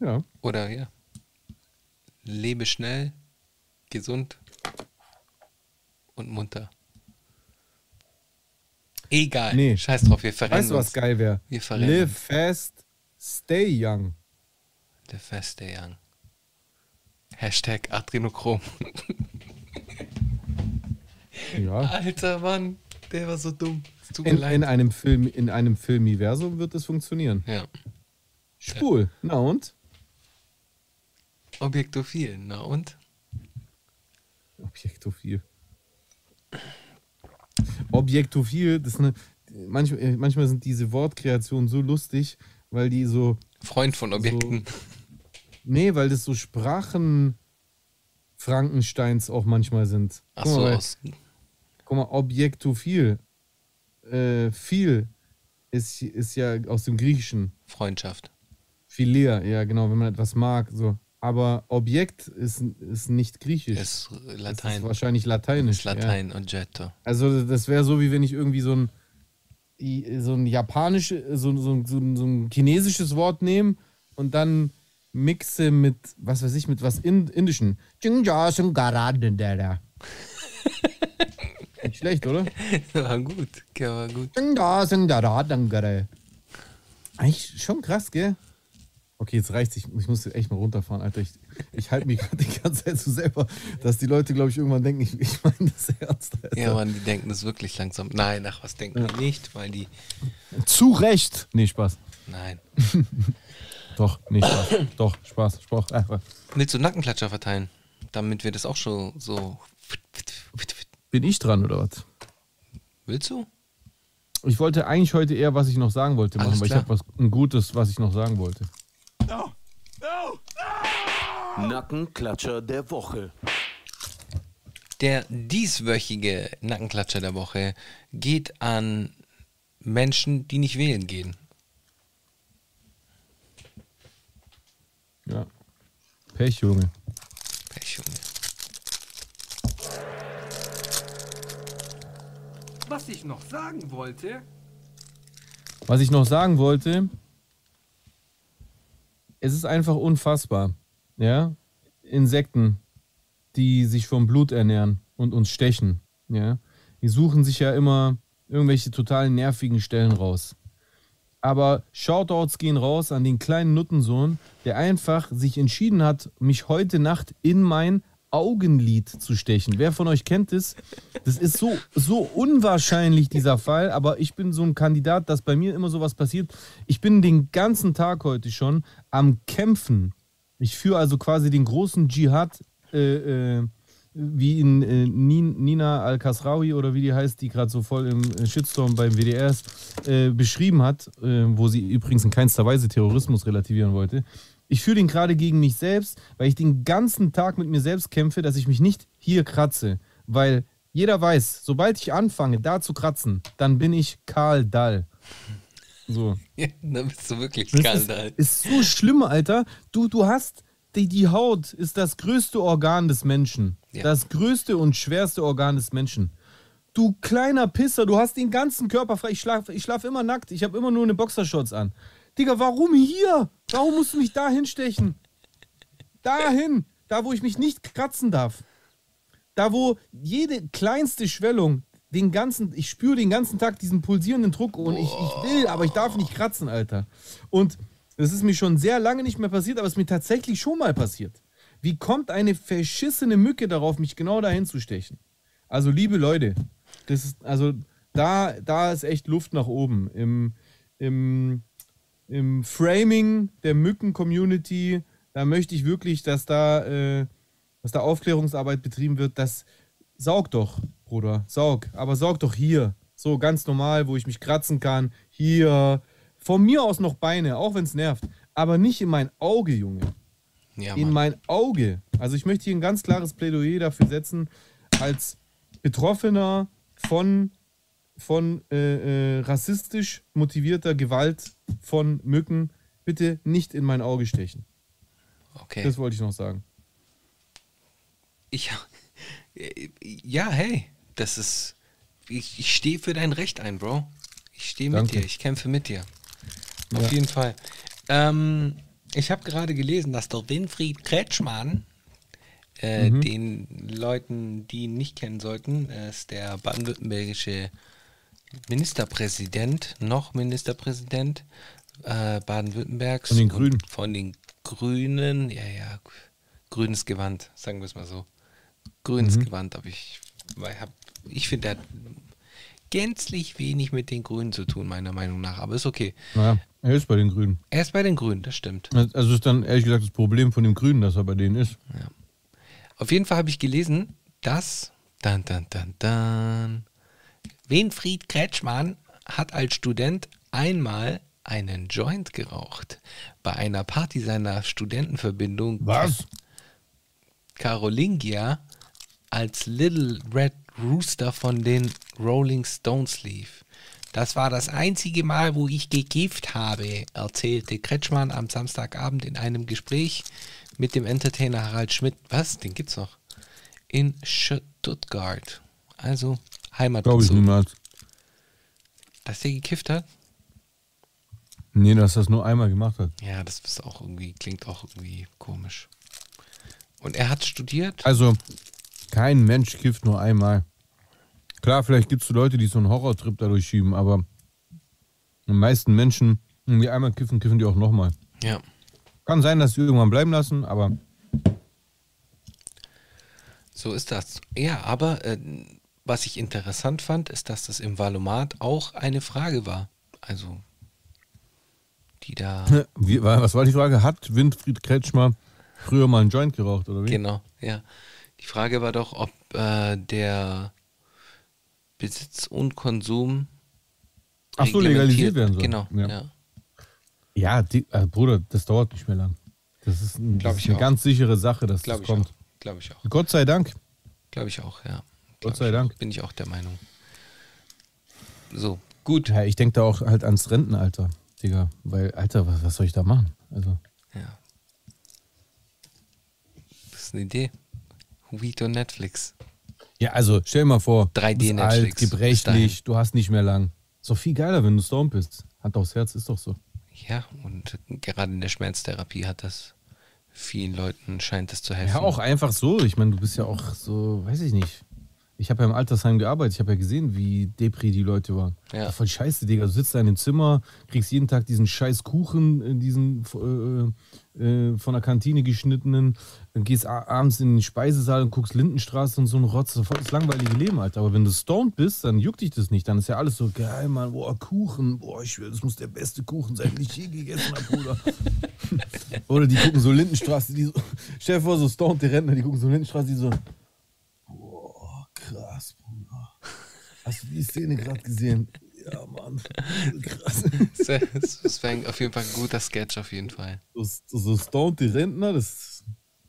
Ja. Oder ja. Lebe schnell, gesund und munter. Egal. Nee. Scheiß drauf, wir verrennen uns. Weißt du, was geil wäre? Wir verrennen Live uns. Fast, stay young. Der feste Young. Hashtag Adrenochrom. Ja. Alter Mann, der war so dumm. Es tut mir leid. In einem Film, in einem Filmiversum wird es funktionieren. Ja. Spul, ja. Na und? Objektophil, na und? Objektophil. Objektophil, das ist eine, manchmal, manchmal sind diese Wortkreationen so lustig, weil die so... Freund von Objekten. So, nee, weil das so Sprachen-Frankensteins auch manchmal sind. Guck Ach so. Mal, weil, guck mal, objektophil. Äh, viel ist, ist ja aus dem Griechischen. Freundschaft. Philia, ja genau, wenn man etwas mag. So. Aber Objekt ist, ist nicht griechisch. Ist Latein. Das ist wahrscheinlich lateinisch. Ist Latein, ja. Oggetto. Also das wäre so, wie wenn ich irgendwie so ein so ein japanisches, so, so, so, so ein chinesisches Wort nehmen und dann mixe mit, was weiß ich, mit was in, indischen. Nicht schlecht, oder? War gut, ja, war gut. Eigentlich schon krass, gell? Okay, jetzt reicht's. Ich, ich muss echt mal runterfahren, Alter. Ich, ich halte mich gerade die ganze Zeit so selber, dass die Leute, glaube ich, irgendwann denken, ich, ich meine das ernst. Alter. Ja, Mann, die denken das wirklich langsam. Nein, ach, was denken ja. die nicht, weil die... Zu Recht! Nee, Spaß. Nein. Doch, nee, Spaß. Doch, Spaß, Spaß. Willst du Nackenklatscher verteilen? Damit wir das auch schon so... Bin ich dran, oder was? Willst du? Ich wollte eigentlich heute eher, was ich noch sagen wollte, machen, weil ich habe was ein Gutes, was ich noch sagen wollte. No, no, no! Nackenklatscher der Woche. Der dieswöchige Nackenklatscher der Woche geht an Menschen, die nicht wählen gehen. Ja. Pech, Junge. Pech, Junge. Was ich noch sagen wollte... Was ich noch sagen wollte... Es ist einfach unfassbar, ja. Insekten, die sich vom Blut ernähren und uns stechen. Ja? Die suchen sich ja immer irgendwelche total nervigen Stellen raus. Aber Shoutouts gehen raus an den kleinen Nuttensohn, der einfach sich entschieden hat, mich heute Nacht in mein Augenlid zu stechen. Wer von euch kennt es? Das ist so, so unwahrscheinlich, dieser Fall, aber ich bin so ein Kandidat, dass bei mir immer sowas passiert. Ich bin den ganzen Tag heute schon am Kämpfen. Ich führe also quasi den großen Dschihad, äh, äh, wie in äh, Nina Al-Khosrawi oder wie die heißt, die gerade so voll im Shitstorm beim W D R ist, äh, beschrieben hat, äh, wo sie übrigens in keinster Weise Terrorismus relativieren wollte. Ich führe den gerade gegen mich selbst, weil ich den ganzen Tag mit mir selbst kämpfe, dass ich mich nicht hier kratze. Weil jeder weiß, sobald ich anfange, da zu kratzen, dann bin ich Karl Dall. So. Ja, dann bist du wirklich das Karl Dall. Ist, ist so schlimm, Alter. Du, du hast... Die, die Haut ist das größte Organ des Menschen. Ja. Das größte und schwerste Organ des Menschen. Du kleiner Pisser, du hast den ganzen Körper frei. Ich schlafe ich schlaf immer nackt. Ich habe immer nur eine Boxershorts an. Digga, warum hier? Warum musst du mich da hinstechen? Dahin. Da, wo ich mich nicht kratzen darf. Da, wo jede kleinste Schwellung, den ganzen, ich spüre den ganzen Tag diesen pulsierenden Druck und ich, ich will, aber ich darf nicht kratzen, Alter. Und das ist mir schon sehr lange nicht mehr passiert, aber es ist mir tatsächlich schon mal passiert. Wie kommt eine verschissene Mücke darauf, mich genau dahin zu stechen? Also, liebe Leute, das ist, also, da, da ist echt Luft nach oben. Im, im, im Framing der Mücken-Community, da möchte ich wirklich, dass da, äh, dass da Aufklärungsarbeit betrieben wird. Das saug doch, Bruder, saug. Aber saug doch hier. So ganz normal, wo ich mich kratzen kann. Hier. Von mir aus noch Beine, auch wenn es nervt. Aber nicht in mein Auge, Junge. Ja, in mein Auge. Also ich möchte hier ein ganz klares Plädoyer dafür setzen, als Betroffener von, von äh, äh, rassistisch motivierter Gewalt von Mücken, bitte nicht in mein Auge stechen. Okay. Das wollte ich noch sagen. Ich, ja, hey, das ist, ich, ich stehe für dein Recht ein, Bro. Ich stehe mit dir, ich kämpfe mit dir. Auf ja. jeden Fall. Ähm, ich habe gerade gelesen, dass der Winfried Kretschmann, äh, mhm. den Leuten, die ihn nicht kennen sollten, ist der baden-württembergische Ministerpräsident, noch Ministerpräsident äh, Baden-Württembergs. Von den Grünen. Von den Grünen, ja, ja, grünes Gewand, sagen wir es mal so. Grünes mhm. Gewand, aber ich, hab, ich finde, der hat gänzlich wenig mit den Grünen zu tun, meiner Meinung nach, aber ist okay. Naja, er ist bei den Grünen. Er ist bei den Grünen, das stimmt. Also ist dann ehrlich gesagt das Problem von dem Grünen, dass er bei denen ist. Ja. Auf jeden Fall habe ich gelesen, dass dann, dann, dann, dann, Winfried Kretschmann hat als Student einmal einen Joint geraucht. Bei einer Party seiner Studentenverbindung. Was? Karolingia als Little Red Rooster von den Rolling Stones lief. Das war das einzige Mal, wo ich gekifft habe, erzählte Kretschmann am Samstagabend in einem Gespräch mit dem Entertainer Harald Schmidt. Was? Den gibt's noch. In Stuttgart. Also Heimat. Glaube ich niemals. Dass der gekifft hat? Nee, dass das nur einmal gemacht hat. Ja, das ist auch irgendwie, klingt auch irgendwie komisch. Und er hat studiert? Also, kein Mensch kifft nur einmal. Klar, vielleicht gibt es Leute, die so einen Horrortrip dadurch schieben, aber die meisten Menschen, die einmal kiffen, kiffen die auch nochmal. Ja. Kann sein, dass sie irgendwann bleiben lassen, aber... So ist das. Ja, aber äh, was ich interessant fand, ist, dass das im Valomat auch eine Frage war. Also, die da... Wie, was war die Frage? Hat Winfried Kretschmer früher mal einen Joint geraucht, oder wie? Genau, ja. Die Frage war doch, ob äh, der Besitz und Konsum Ach so, legalisiert werden soll. Genau, ja. Ja, ja die, also Bruder, das dauert nicht mehr lang. Das ist, ein, das ist eine auch. ganz sichere Sache, dass Glaub das kommt. Glaube ich auch. Gott sei Dank. Glaube ich auch, ja. Gott sei Dank. Bin ich auch der Meinung. So, gut. Ja, ich denke da auch halt ans Rentenalter, Digga. Weil, Alter, was, was soll ich da machen? Also. Ja. Das ist eine Idee. Weed und Netflix. Ja, also stell dir mal vor, drei D Netflix, alt, gebrechlich, du hast nicht mehr lang. Ist doch viel geiler, wenn du Storm bist. Hand aufs Herz, ist doch so. Ja, und gerade in der Schmerztherapie hat das vielen Leuten scheint das zu helfen. Ja, auch einfach so. Ich meine, du bist ja auch so, weiß ich nicht. Ich habe ja im Altersheim gearbeitet. Ich habe ja gesehen, wie depri die Leute waren. Ja. Voll scheiße, Digga. Du sitzt da in dem Zimmer, kriegst jeden Tag diesen scheiß Kuchen, diesen äh, äh, von der Kantine geschnittenen. Dann gehst abends in den Speisesaal und guckst Lindenstraße und so ein Rotz. Voll das langweilige Leben, Alter. Aber wenn du stoned bist, dann juckt dich das nicht. Dann ist ja alles so, geil, Mann. Boah, Kuchen. Boah, ich will, das muss der beste Kuchen sein, den ich je gegessen habe, Bruder. Oder die gucken so Lindenstraße, die so, stell dir vor, so stoned, die Rentner, die gucken so Lindenstraße, die so, krass, Bruder. Hast du die Szene gerade gesehen? Ja, Mann. Krass. Das wäre auf jeden Fall ein guter Sketch, auf jeden Fall. So, so stoned die Rentner, das,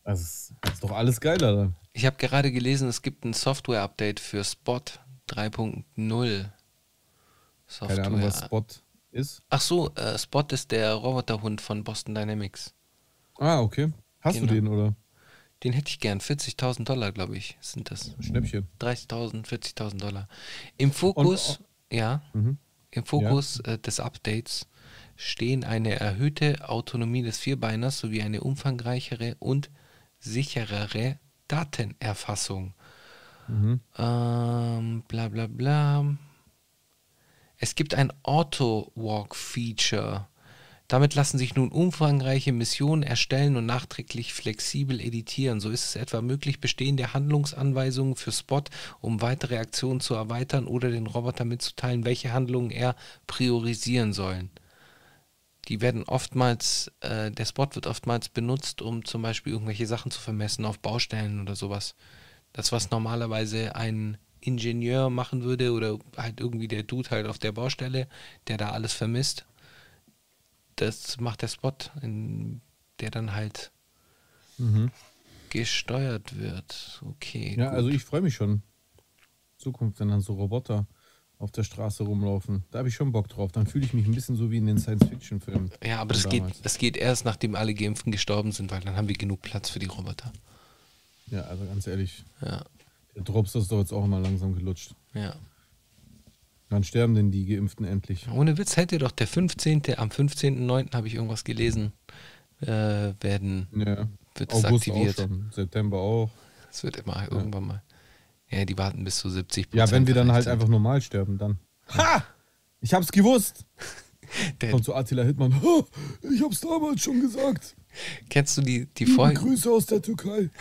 das, das ist doch alles geiler dann. Ich habe gerade gelesen, es gibt ein Software-Update für Spot drei punkt null. Software. Keine Ahnung, was Spot ist. Ach so, äh, Spot ist der Roboterhund von Boston Dynamics. Ah, okay. Hast genau. du den, oder? Den hätte ich gern. vierzigtausend Dollar, glaube ich, sind das. Schnäppchen. dreißigtausend, vierzigtausend Dollar. Im Fokus, und, ja, mhm. im Fokus ja. des Updates stehen eine erhöhte Autonomie des Vierbeiners sowie eine umfangreichere und sicherere Datenerfassung. Mhm. Ähm, bla bla bla. Es gibt ein Auto-Walk-Feature. Damit lassen sich nun umfangreiche Missionen erstellen und nachträglich flexibel editieren. So ist es etwa möglich, bestehende Handlungsanweisungen für Spot, um weitere Aktionen zu erweitern oder den Roboter mitzuteilen, welche Handlungen er priorisieren soll. Die werden oftmals, äh, der Spot wird oftmals benutzt, um zum Beispiel irgendwelche Sachen zu vermessen auf Baustellen oder sowas. Das, was normalerweise ein Ingenieur machen würde oder halt irgendwie der Dude halt auf der Baustelle, der da alles vermisst. Das macht der Spot, in der dann halt mhm. gesteuert wird. Okay. Ja, gut. Also ich freue mich schon. Zukunft, wenn dann so Roboter auf der Straße rumlaufen. Da habe ich schon Bock drauf. Dann fühle ich mich ein bisschen so wie in den Science-Fiction-Filmen. Ja, aber das geht, das geht erst, nachdem alle Geimpften gestorben sind, weil dann haben wir genug Platz für die Roboter. Ja, also ganz ehrlich. Ja. Der Drops ist doch jetzt auch mal langsam gelutscht. Ja. Wann sterben denn die Geimpften endlich? Ohne Witz hätte doch der fünfzehnte am fünfzehnten neunten habe ich irgendwas gelesen, äh, werden, ja. wird es aktiviert. Auch schon. September auch. Es wird immer ja. irgendwann mal. Ja, die warten bis zu siebzig Prozent. Ja, wenn wir dann halt einfach normal sterben, dann. Ha! Ich hab's gewusst! Kommt zu Attila Hildmann. Ha! Ich hab's damals schon gesagt. Kennst du die, die Folge? Grüße aus der Türkei.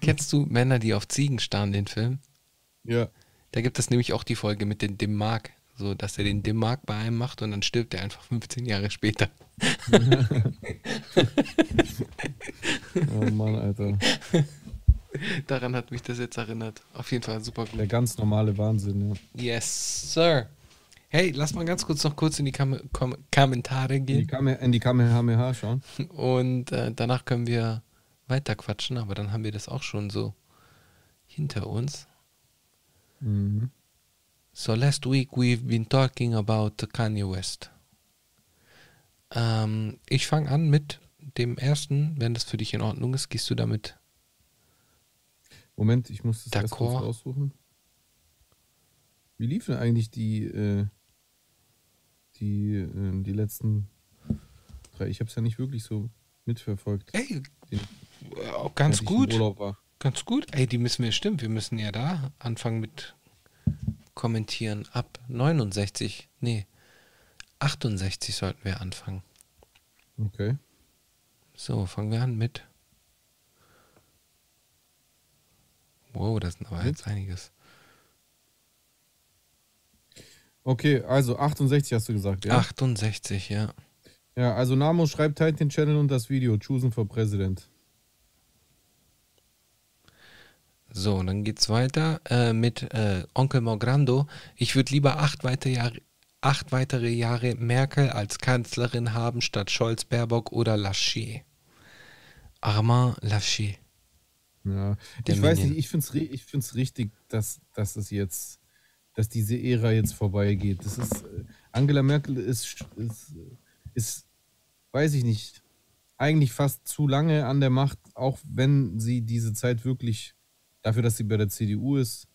Kennst du Männer, die auf Ziegen starren, den Film? Ja. Da gibt es nämlich auch die Folge mit dem Dimmark, so dass er den Dimmark bei einem macht und dann stirbt er einfach fünfzehn Jahre später. Oh Mann, Alter. Daran hat mich das jetzt erinnert. Auf jeden Fall super gut. Der ganz normale Wahnsinn, ja. Yes, sir. Hey, lass mal ganz kurz noch kurz in die Kam Kom Kommentare gehen. In die Kamehameha schauen. Und äh, danach können wir weiter quatschen, aber dann haben wir das auch schon so hinter uns. Mm-hmm. So last week we've been talking about Kanye West. Ähm, ich fange an mit dem ersten, wenn das für dich in Ordnung ist, gehst du damit? Moment, ich muss das erst kurz raussuchen. Wie liefen eigentlich die äh, die, äh, die letzten drei? Ich habe es ja nicht wirklich so mitverfolgt. Ey, den, auch ganz gut. Urlaub war. Ganz gut. Ey, die müssen wir, stimmt, wir müssen ja da anfangen mit kommentieren. Ab neunundsechzig, nee, achtundsechzig sollten wir anfangen. Okay. So, fangen wir an mit. Wow, das sind aber jetzt einiges. Okay, also achtundsechzig hast du gesagt, ja? achtundsechzig, ja. Ja, also Namo schreibt, teilt den Channel und das Video. Choosen for President. So, dann geht's weiter äh, mit äh, Onkel Mogrando. Ich würde lieber acht weitere, Jahre, acht weitere Jahre Merkel als Kanzlerin haben, statt Scholz, Baerbock oder Laschet. Armin Laschet. Ja, ich weiß nicht, ich finde es ich find's richtig, dass, dass es jetzt, dass diese Ära jetzt vorbeigeht. Das ist, äh, Angela Merkel ist, ist, ist, weiß ich nicht, eigentlich fast zu lange an der Macht, auch wenn sie diese Zeit wirklich dafür, dass sie bei der C D U ist,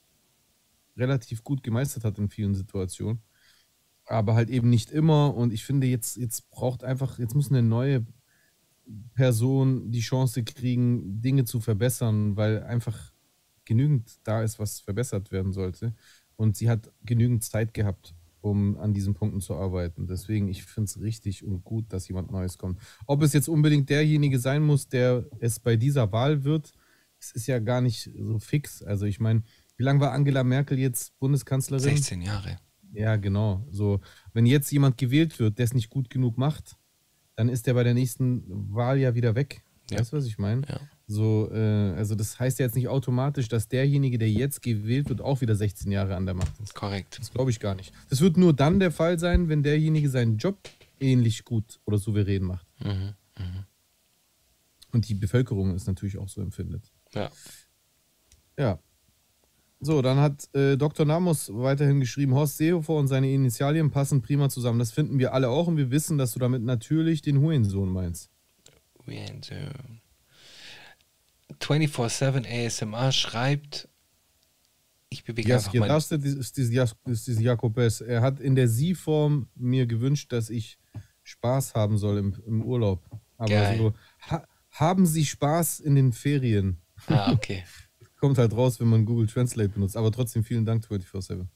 relativ gut gemeistert hat in vielen Situationen. Aber halt eben nicht immer. Und ich finde, jetzt, jetzt braucht einfach, jetzt muss eine neue Personen die Chance kriegen, Dinge zu verbessern, weil einfach genügend da ist, was verbessert werden sollte. Und sie hat genügend Zeit gehabt, um an diesen Punkten zu arbeiten. Deswegen, ich finde es richtig und gut, dass jemand Neues kommt. Ob es jetzt unbedingt derjenige sein muss, der es bei dieser Wahl wird, es ist ja gar nicht so fix. Also ich meine, wie lange war Angela Merkel jetzt Bundeskanzlerin? sechzehn Jahre. Ja, genau. So, wenn jetzt jemand gewählt wird, der es nicht gut genug macht, dann ist der bei der nächsten Wahl ja wieder weg. Ja. Weißt du, was ich meine? Ja. So, äh, also das heißt ja jetzt nicht automatisch, dass derjenige, der jetzt gewählt wird, auch wieder sechzehn Jahre an der Macht ist. Korrekt. Das glaube ich gar nicht. Das wird nur dann der Fall sein, wenn derjenige seinen Job ähnlich gut oder souverän macht. Mhm. Mhm. Und die Bevölkerung es natürlich auch so empfindet. Ja. Ja. So, dann hat äh, Doktor Namus weiterhin geschrieben, Horst Seehofer und seine Initialien passen prima zusammen. Das finden wir alle auch und wir wissen, dass du damit natürlich den Hurensohn meinst. Hurensohn. vierundzwanzig sieben A S M R schreibt, ich bewege yes, einfach mal... Ist Jakobes. Er hat in der Sie-Form mir gewünscht, dass ich Spaß haben soll im, im Urlaub. Aber geil. So, ha, haben Sie Spaß in den Ferien? Ah, okay. Kommt halt raus, wenn man Google Translate benutzt. Aber trotzdem vielen Dank, vierundzwanzig sieben.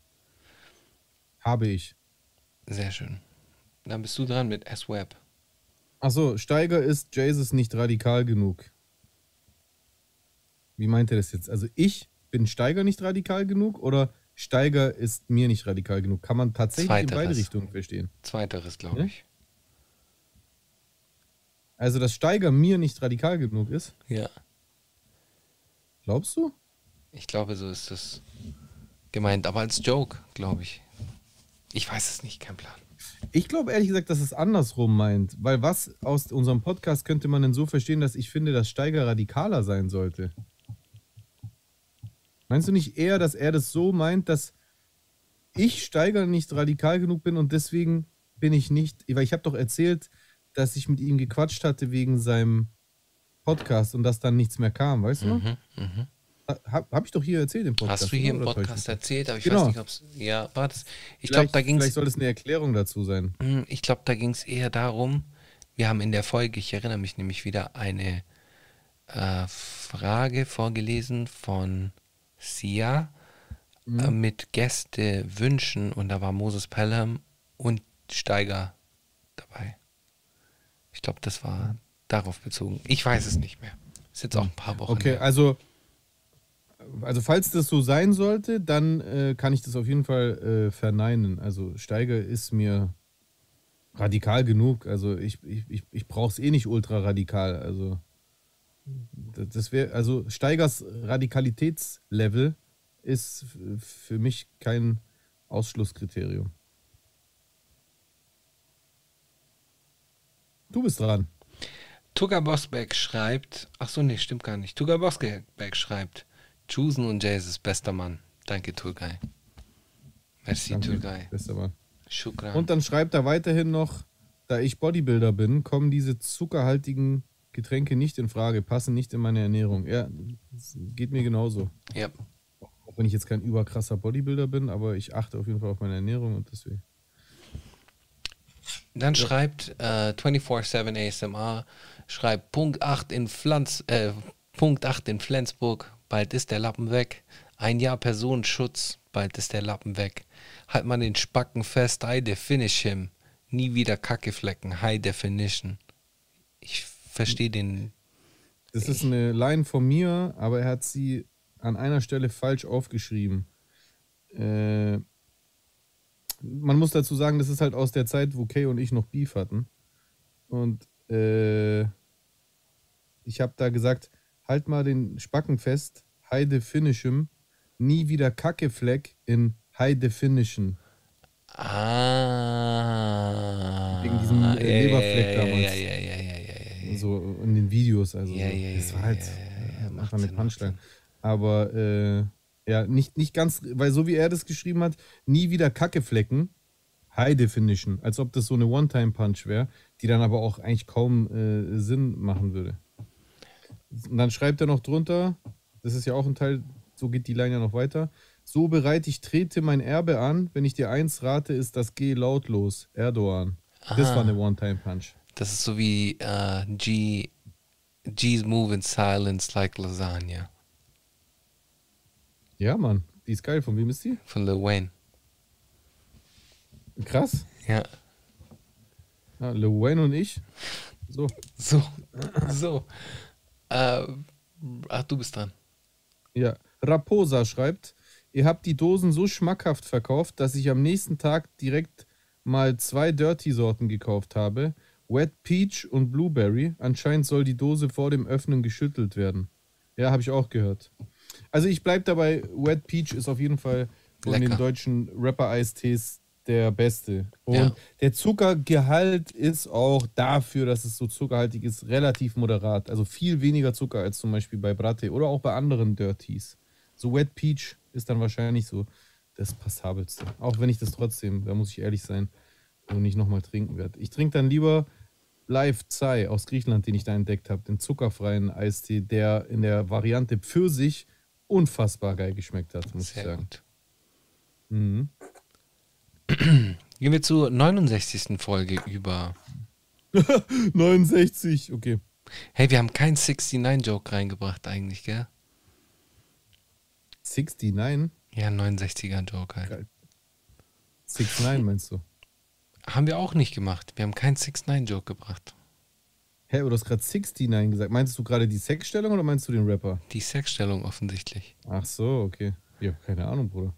Habe ich. Sehr schön. Dann bist du dran mit S-Web. Achso, Steiger ist Jesus nicht radikal genug. Wie meint er das jetzt? Also ich bin Steiger nicht radikal genug oder Steiger ist mir nicht radikal genug? Kann man tatsächlich Zweiteres. In beide Richtungen verstehen. Zweiteres, glaube ich. Ja? Also dass Steiger mir nicht radikal genug ist? Ja. Glaubst du? Ich glaube, so ist das gemeint, aber als Joke, glaube ich. Ich weiß es nicht, kein Plan. Ich glaube ehrlich gesagt, dass es andersrum meint, weil was aus unserem Podcast könnte man denn so verstehen, dass ich finde, dass Steiger radikaler sein sollte? Meinst du nicht eher, dass er das so meint, dass ich Steiger nicht radikal genug bin und deswegen bin ich nicht, weil ich habe doch erzählt, dass ich mit ihm gequatscht hatte wegen seinem Podcast und dass dann nichts mehr kam, weißt du noch? Mhm, mhm. Hab, hab ich doch hier erzählt im Podcast. Hast du hier oder? Im Podcast erzählt, aber ich genau. weiß nicht, ob es... Ja, war das... Ich glaube, da ging's, vielleicht soll es eine Erklärung dazu sein. Ich glaube, da ging es eher darum, wir haben in der Folge, ich erinnere mich nämlich wieder, eine äh, Frage vorgelesen von Sia mhm. äh, mit Gästewünschen und da war Moses Pelham und Steiger dabei. Ich glaube, das war... darauf bezogen. Ich weiß es nicht mehr. Ist jetzt auch ein paar Wochen. Okay, also, also falls das so sein sollte, dann äh, kann ich das auf jeden Fall äh, verneinen. Also Steiger ist mir radikal genug. Also ich, ich, ich, ich brauche es eh nicht ultra radikal. Also das wäre, also Steigers Radikalitätslevel ist für mich kein Ausschlusskriterium. Du bist dran. Tugger Bosbeck schreibt, ach so, nee, stimmt gar nicht. Tugger Bosbeck schreibt, Chusen und Jesus, bester Mann. Danke, Turgay. Merci, Turgay. Bester Mann. Shukran. Und dann schreibt er weiterhin noch, da ich Bodybuilder bin, kommen diese zuckerhaltigen Getränke nicht in Frage, passen nicht in meine Ernährung. Ja, das geht mir genauso. Ja. Auch wenn ich jetzt kein überkrasser Bodybuilder bin, aber ich achte auf jeden Fall auf meine Ernährung und deswegen. Dann ja. schreibt äh, vierundzwanzig sieben A S M R, schreibt Punkt acht in, Pflanz, äh, Punkt acht in Flensburg, bald ist der Lappen weg. Ein Jahr Personenschutz, bald ist der Lappen weg. Halt man den Spacken fest, I definish him. Nie wieder Kackeflecken, high definition. Ich verstehe den... Das ist eine Line von mir, aber er hat sie an einer Stelle falsch aufgeschrieben. Äh... Man muss dazu sagen, das ist halt aus der Zeit, wo Kay und ich noch Beef hatten. Und äh, ich habe da gesagt, halt mal den Spacken fest, high definition, nie wieder Kackefleck in high definition. Ah. Wegen diesem ja, Leberfleck ja, damals. Ja, ja, ja, ja, ja, ja, ja. So in den Videos. Also ja, so. Ja, das war halt ja, ja, ja, einfach eine Punchline. Aber äh, ja, nicht, nicht ganz, weil so wie er das geschrieben hat, nie wieder Kackeflecken, High Definition, als ob das so eine One-Time-Punch wäre, die dann aber auch eigentlich kaum äh, Sinn machen würde. Und dann schreibt er noch drunter, das ist ja auch ein Teil, so geht die Line ja noch weiter, so bereit, ich trete mein Erbe an, wenn ich dir eins rate, ist das G lautlos, Erdogan. Aha. Das war eine One-Time-Punch. Das ist so wie uh, G, G's Move in Silence like Lasagna. Ja, Mann. Die ist geil. Von wem ist die? Von Lil Wayne. Krass. Ja. Ja, Lil Wayne und ich. So. So. So. Äh, ach, du bist dran. Ja. Raposa schreibt, ihr habt die Dosen so schmackhaft verkauft, dass ich am nächsten Tag direkt mal zwei Dirty-Sorten gekauft habe. Wet Peach und Blueberry. Anscheinend soll die Dose vor dem Öffnen geschüttelt werden. Ja, habe ich auch gehört. Also ich bleibe dabei, Wet Peach ist auf jeden Fall von Lecker. Den deutschen Rapper-Eistees der beste. Und ja. Der Zuckergehalt ist auch dafür, dass es so zuckerhaltig ist, relativ moderat. Also viel weniger Zucker als zum Beispiel bei Brattee oder auch bei anderen Dirties. So Wet Peach ist dann wahrscheinlich so das Passabelste. Auch wenn ich das trotzdem, da muss ich ehrlich sein, und nicht nochmal trinken werde. Ich trinke dann lieber Live Zai aus Griechenland, den ich da entdeckt habe, den zuckerfreien Eistee, der in der Variante Pfirsich unfassbar geil geschmeckt hat, muss Sehr ich sagen. Gut. Mhm. Gehen wir zur neunundsechzigsten Folge über. neunundsechzig, okay. Hey, wir haben keinen neunundsechzig-Joke reingebracht eigentlich, gell? neunundsechzig? Ja, neunundsechziger-Joke halt. neunundsechzig meinst du? Haben wir auch nicht gemacht. Wir haben keinen neunundsechzig-Joke gebracht. Hä, hey, aber du hast gerade neunundsechzig gesagt. Meinst du gerade die Sexstellung oder meinst du den Rapper? Die Sexstellung offensichtlich. Ach so, okay. Ja, keine Ahnung, Bruder.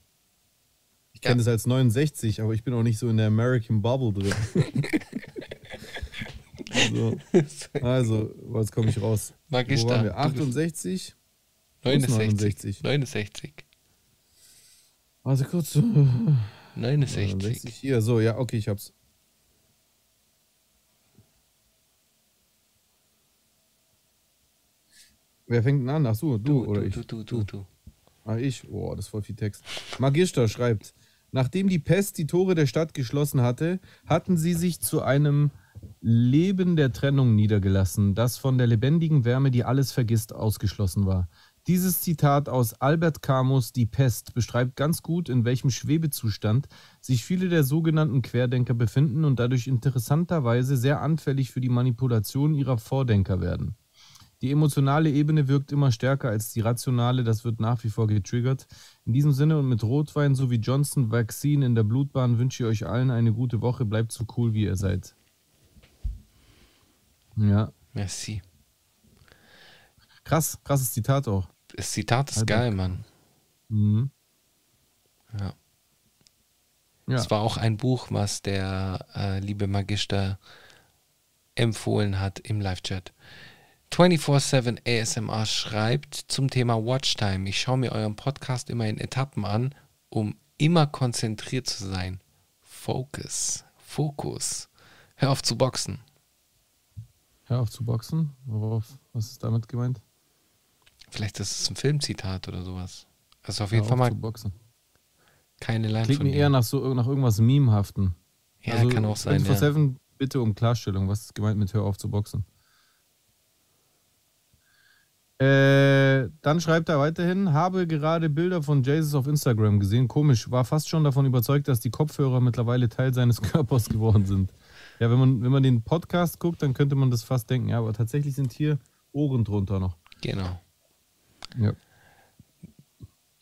Ich kenne das als neunundsechzig, aber ich bin auch nicht so in der American Bubble drin. so. Also, was komme ich raus? Mag ich Wo da? Waren wir? achtundsechzig? neunundsechzig. neunundsechzig. Also kurz. neunundsechzig. Hier, so, ja, okay, ich hab's. Wer fängt denn an? Ach so, du, du oder du, ich? Du, du, du, du. Ah, ich? Oh, das ist voll viel Text. Magister schreibt, nachdem die Pest die Tore der Stadt geschlossen hatte, hatten sie sich zu einem Leben der Trennung niedergelassen, das von der lebendigen Wärme, die alles vergisst, ausgeschlossen war. Dieses Zitat aus Albert Camus' Die Pest beschreibt ganz gut, in welchem Schwebezustand sich viele der sogenannten Querdenker befinden und dadurch interessanterweise sehr anfällig für die Manipulation ihrer Vordenker werden. Die emotionale Ebene wirkt immer stärker als die rationale, das wird nach wie vor getriggert. In diesem Sinne und mit Rotwein sowie Johnson Vaccine in der Blutbahn wünsche ich euch allen eine gute Woche, bleibt so cool wie ihr seid. Ja. Merci. Krass, krasses Zitat auch. Das Zitat ist geil, Mann. Mhm. Ja. Ja. Es war auch ein Buch, was der äh, liebe Magister empfohlen hat im Live-Chat. vierundzwanzig sieben A S M R schreibt zum Thema Watchtime. Ich schaue mir euren Podcast immer in Etappen an, um immer konzentriert zu sein. Focus. Fokus. Hör auf zu boxen. Hör auf zu boxen? Worauf? Was ist damit gemeint? Vielleicht ist es ein Filmzitat oder sowas. Also auf jeden Fall mal keine Line. Klingt mir eher nach, so, nach irgendwas Memehaften. Ja, also kann auch sein. Ja. Bitte um Klarstellung. Was ist gemeint mit Hör auf zu boxen? Äh, dann schreibt er weiterhin, habe gerade Bilder von Jesus auf Instagram gesehen. Komisch, war fast schon davon überzeugt, dass die Kopfhörer mittlerweile Teil seines Körpers geworden sind. Ja, wenn man, wenn man den Podcast guckt, dann könnte man das fast denken. Ja, aber tatsächlich sind hier Ohren drunter noch. Genau. Ja.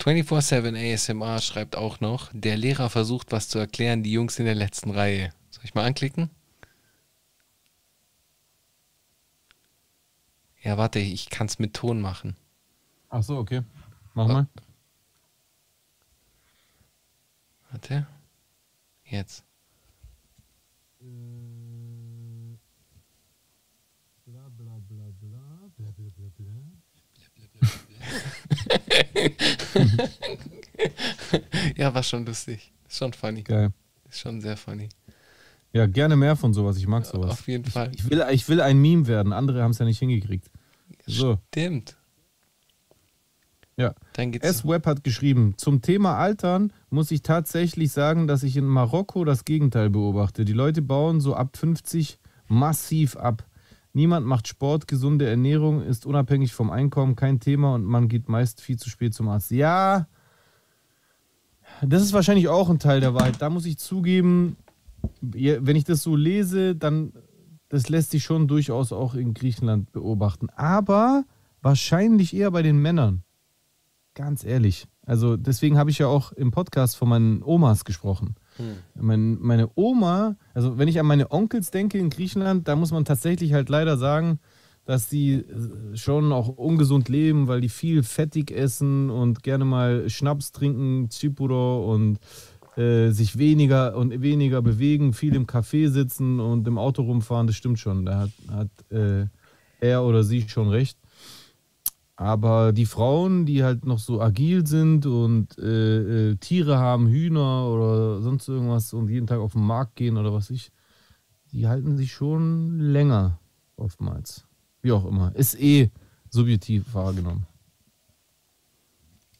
vierundzwanzig sieben A S M R schreibt auch noch, der Lehrer versucht, was zu erklären, die Jungs in der letzten Reihe. Soll ich mal anklicken? Ja, warte, ich kann es mit Ton machen. Ach so, okay. Mach mal. Warte. Jetzt. Ja, war schon lustig. Ist schon funny. Geil. Ist schon sehr funny. Ja, gerne mehr von sowas. Ich mag sowas. Auf jeden Fall. Ich will, ich will ein Meme werden. Andere haben es ja nicht hingekriegt. So. Stimmt. Ja. S-Web hat geschrieben, zum Thema Altern muss ich tatsächlich sagen, dass ich in Marokko das Gegenteil beobachte. Die Leute bauen so ab fünfzig massiv ab. Niemand macht Sport, gesunde Ernährung ist unabhängig vom Einkommen kein Thema und man geht meist viel zu spät zum Arzt. Ja, das ist wahrscheinlich auch ein Teil der Wahrheit. Da muss ich zugeben, wenn ich das so lese, dann Das lässt sich schon durchaus auch in Griechenland beobachten. Aber wahrscheinlich eher bei den Männern. Ganz ehrlich. Also deswegen habe ich ja auch im Podcast von meinen Omas gesprochen. Hm. Meine, meine Oma, also wenn ich an meine Onkels denke in Griechenland, da muss man tatsächlich halt leider sagen, dass die schon auch ungesund leben, weil die viel fettig essen und gerne mal Schnaps trinken, Zypuro und äh, sich weniger und weniger bewegen, viel im Café sitzen und im Auto rumfahren, das stimmt schon, da hat, hat äh, er oder sie schon recht. Aber die Frauen, die halt noch so agil sind und äh, äh, Tiere haben, Hühner oder sonst irgendwas und jeden Tag auf den Markt gehen oder was ich, die halten sich schon länger oftmals. Wie auch immer. Ist eh subjektiv wahrgenommen.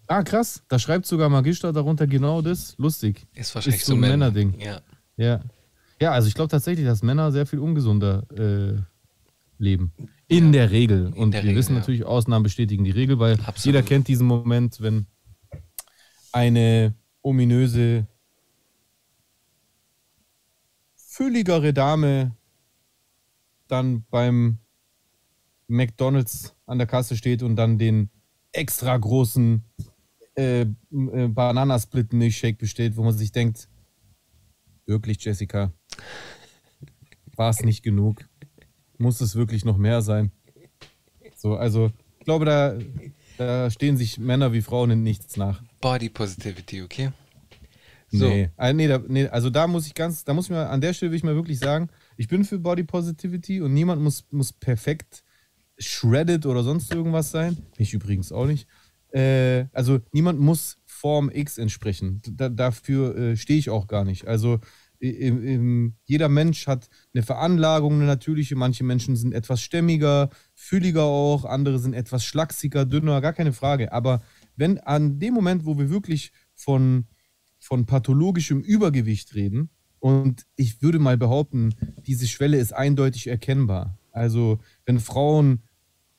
Ah, krass. Da schreibt sogar Magister darunter genau das. Lustig. Ist wahrscheinlich ist so ein Männerding. Ja. Ja. Ja, also ich glaube tatsächlich, dass Männer sehr viel ungesunder äh, leben. In ja. der Regel. In Und der wir Regel, wissen ja. natürlich, Ausnahmen bestätigen die Regel, weil Absolut. jeder kennt diesen Moment, wenn eine ominöse, fülligere Dame dann beim McDonald's an der Kasse steht und dann den extra großen äh, äh, Bananasplit-Milchshake bestellt, wo man sich denkt, wirklich, Jessica, war es nicht genug? Muss es wirklich noch mehr sein? So, also, ich glaube, da, da stehen sich Männer wie Frauen in nichts nach. Body Positivity, okay? So. Nee, also, nee, da, nee, also da muss ich ganz, da muss ich mal, an der Stelle will ich mal wirklich sagen, ich bin für Body Positivity und niemand muss, muss perfekt shredded oder sonst irgendwas sein. Bin ich übrigens auch nicht. Äh, also niemand muss Form X entsprechen. Da, dafür äh, stehe ich auch gar nicht. Also im, im, jeder Mensch hat eine Veranlagung, eine natürliche. Manche Menschen sind etwas stämmiger, fülliger auch. Andere sind etwas schlaksiger, dünner, gar keine Frage. Aber wenn an dem Moment, wo wir wirklich von, von pathologischem Übergewicht reden, und ich würde mal behaupten, diese Schwelle ist eindeutig erkennbar. Also wenn Frauen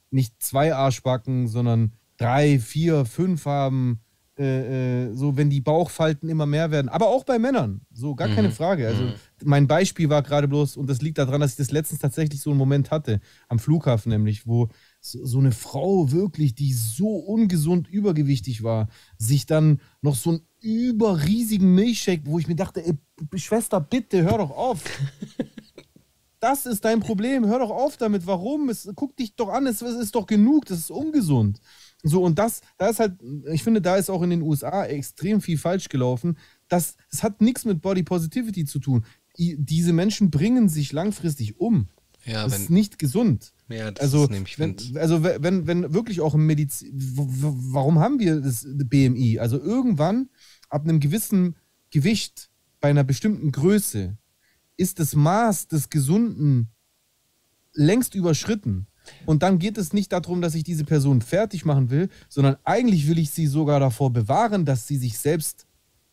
nicht zwei Arschbacken, sondern drei, vier, fünf haben, äh, äh, so wenn die Bauchfalten immer mehr werden, aber auch bei Männern, so gar mhm. keine Frage. Also mein Beispiel war gerade bloß, und das liegt daran, dass ich das letztens tatsächlich so einen Moment hatte, am Flughafen nämlich, wo so eine Frau wirklich, die so ungesund übergewichtig war, sich dann noch so einen überriesigen Milchshake, wo ich mir dachte, ey, Schwester, bitte, hör doch auf. Das ist dein Problem, hör doch auf damit, warum? Es, guck dich doch an, es, es ist doch genug, das ist ungesund. So, und das, da ist halt, ich finde, da ist auch in den U S A extrem viel falsch gelaufen. Das, das hat nichts mit Body Positivity zu tun. I, diese Menschen bringen sich langfristig um. Ja, das wenn, ist nicht gesund. Ja, das also, ist nämlich wenn, also wenn, wenn wirklich auch im Medizin, warum haben wir das B M I? Also irgendwann, ab einem gewissen Gewicht, bei einer bestimmten Größe, ist das Maß des Gesunden längst überschritten. Und dann geht es nicht darum, dass ich diese Person fertig machen will, sondern eigentlich will ich sie sogar davor bewahren, dass sie sich selbst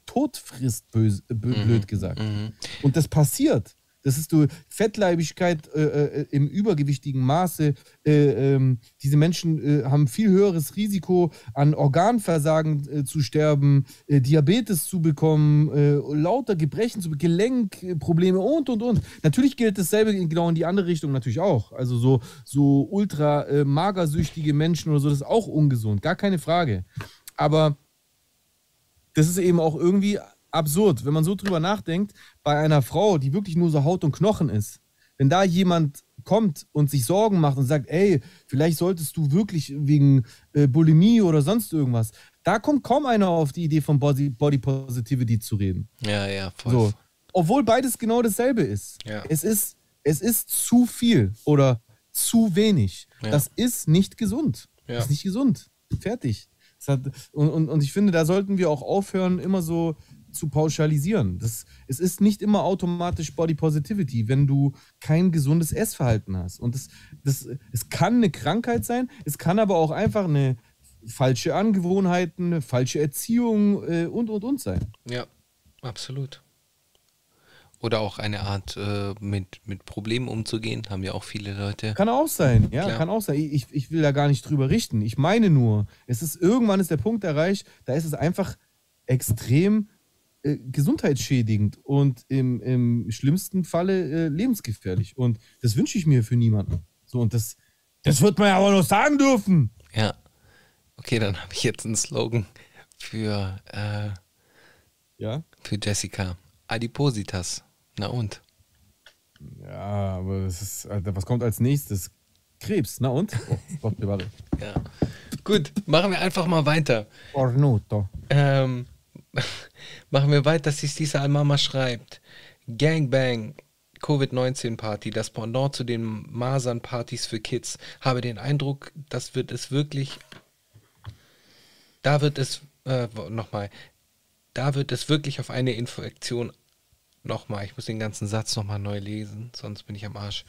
totfrisst, böse, blöd gesagt. Mhm. Und das passiert. Das ist so Fettleibigkeit äh, äh, im übergewichtigen Maße. Äh, äh, diese Menschen äh, haben viel höheres Risiko, an Organversagen äh, zu sterben, äh, Diabetes zu bekommen, äh, lauter Gebrechen, zu Gelenkprobleme und, und, und. Natürlich gilt dasselbe genau in die andere Richtung natürlich auch. Also so, so ultra äh, magersüchtige Menschen oder so, das ist auch ungesund, gar keine Frage. Aber das ist eben auch irgendwie absurd, wenn man so drüber nachdenkt, bei einer Frau, die wirklich nur so Haut und Knochen ist, wenn da jemand kommt und sich Sorgen macht und sagt, ey, vielleicht solltest du wirklich wegen äh, Bulimie oder sonst irgendwas, da kommt kaum einer auf die Idee von Body, Body Positivity zu reden. Ja, ja, voll. So. Obwohl beides genau dasselbe ist. Ja. Es ist, es ist zu viel oder zu wenig. Ja. Das ist nicht gesund. Ja. Das ist nicht gesund. Fertig. Das hat, und, und, und ich finde, da sollten wir auch aufhören, immer so zu pauschalisieren. Das, es ist nicht immer automatisch Body Positivity, wenn du kein gesundes Essverhalten hast. Und das, das, es kann eine Krankheit sein, es kann aber auch einfach eine falsche Angewohnheit, eine falsche Erziehung äh, und, und, und sein. Ja, absolut. Oder auch eine Art, äh, mit, mit Problemen umzugehen, haben ja auch viele Leute. Kann auch sein, ja, Klar. kann auch sein. Ich, ich will da gar nicht drüber richten. Ich meine nur, es ist, irgendwann ist der Punkt erreicht, da ist es einfach extrem äh, gesundheitsschädigend und im, im schlimmsten Falle äh, lebensgefährlich. Und das wünsche ich mir für niemanden. So, und das, das wird man ja aber noch sagen dürfen. Ja. Okay, dann habe ich jetzt einen Slogan für, äh, ja? für Jessica. Adipositas. Na und? Ja, aber das ist, was kommt als nächstes? Krebs, na und? Oh, Gott, warte. Ja. Gut, machen wir einfach mal weiter. Ornuto. Ähm, machen wir weiter, dass sich diese Almama schreibt. Gangbang, Covid neunzehn Party, das Pendant zu den Masern-Partys für Kids. Habe den Eindruck, das wird es wirklich... Da wird es... Äh, nochmal. Da wird es wirklich auf eine Infektion... Nochmal, ich muss den ganzen Satz nochmal neu lesen, sonst bin ich am Arsch.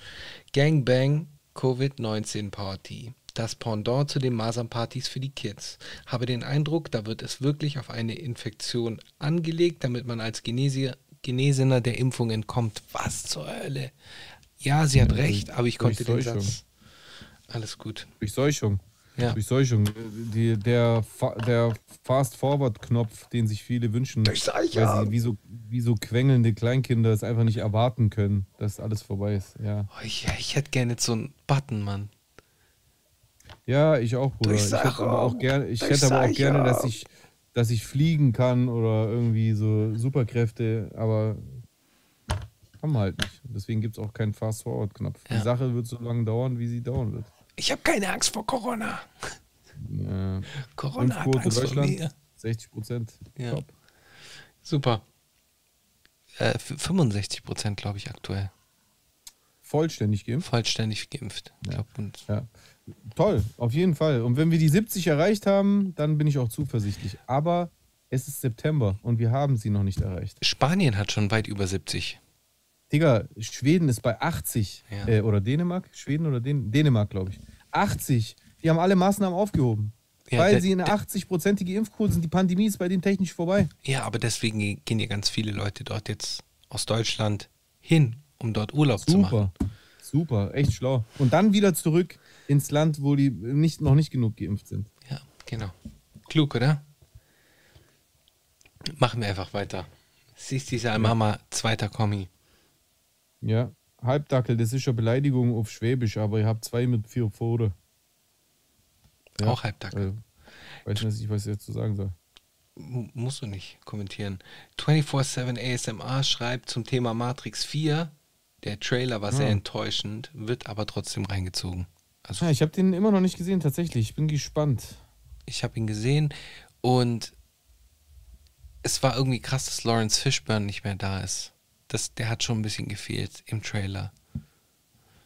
Gangbang, Covid neunzehn Party. Das Pendant zu den Masernpartys für die Kids. Habe den Eindruck, da wird es wirklich auf eine Infektion angelegt, damit man als Genesier, Genesener der Impfung entkommt. Was zur Hölle? Ja, sie hat recht, aber ich konnte den Satz. Alles gut. Durch Seuchung. Ja. Durch Seuchung. Die, der der Fast-Forward-Knopf, den sich viele wünschen, weil sie wie so, wie so quengelnde Kleinkinder es einfach nicht erwarten können, dass alles vorbei ist. Ja. Oh, ich, ich hätte gerne so einen Button, Mann. Ja, ich auch, Bruder. Ich hätte aber auch gerne, ich hätte aber auch gerne, dass ich, dass ich fliegen kann oder irgendwie so Superkräfte, aber haben wir halt nicht. Deswegen gibt es auch keinen Fast-Forward-Knopf. Ja. Die Sache wird so lange dauern, wie sie dauern wird. Ich habe keine Angst vor Corona. Ja. Corona hat Angst vor mir. sechzig Prozent. Ja. Super. Äh, fünfundsechzig Prozent, glaube ich, aktuell. Vollständig geimpft? Vollständig geimpft. Ja. Ich glaub, und ja. Toll, auf jeden Fall. Und wenn wir die siebzig erreicht haben, dann bin ich auch zuversichtlich. Aber es ist September und wir haben sie noch nicht erreicht. Spanien hat schon weit über siebzig. Digga, Schweden ist bei achtzig. Ja. Äh, oder Dänemark? Schweden oder Dän Dänemark, glaube ich. achtzig. Die haben alle Maßnahmen aufgehoben. Ja, weil sie eine achtzig-prozentige Impfquote sind. Die Pandemie ist bei denen technisch vorbei. Ja, aber deswegen gehen ja ganz viele Leute dort jetzt aus Deutschland hin, um dort Urlaub super zu machen. Super, super, echt schlau. Und dann wieder zurück ins Land, wo die nicht, noch nicht genug geimpft sind. Ja, genau. Klug, oder? Machen wir einfach weiter. Siehst diese Almama, zweiter Kommi. Ja, Halbdackel, das ist schon Beleidigung auf Schwäbisch, aber ich habe zwei mit vier Pfoten. Ja, auch Halbdackel. Also, weiß nicht, was ich jetzt zu sagen soll. Musst du nicht kommentieren. vierundzwanzig sieben A S M R schreibt zum Thema Matrix vier, der Trailer war sehr ja. enttäuschend, wird aber trotzdem reingezogen. Also, ja, ich habe den immer noch nicht gesehen, tatsächlich. Ich bin gespannt. Ich habe ihn gesehen und es war irgendwie krass, dass Lawrence Fishburne nicht mehr da ist. Das, der hat schon ein bisschen gefehlt im Trailer.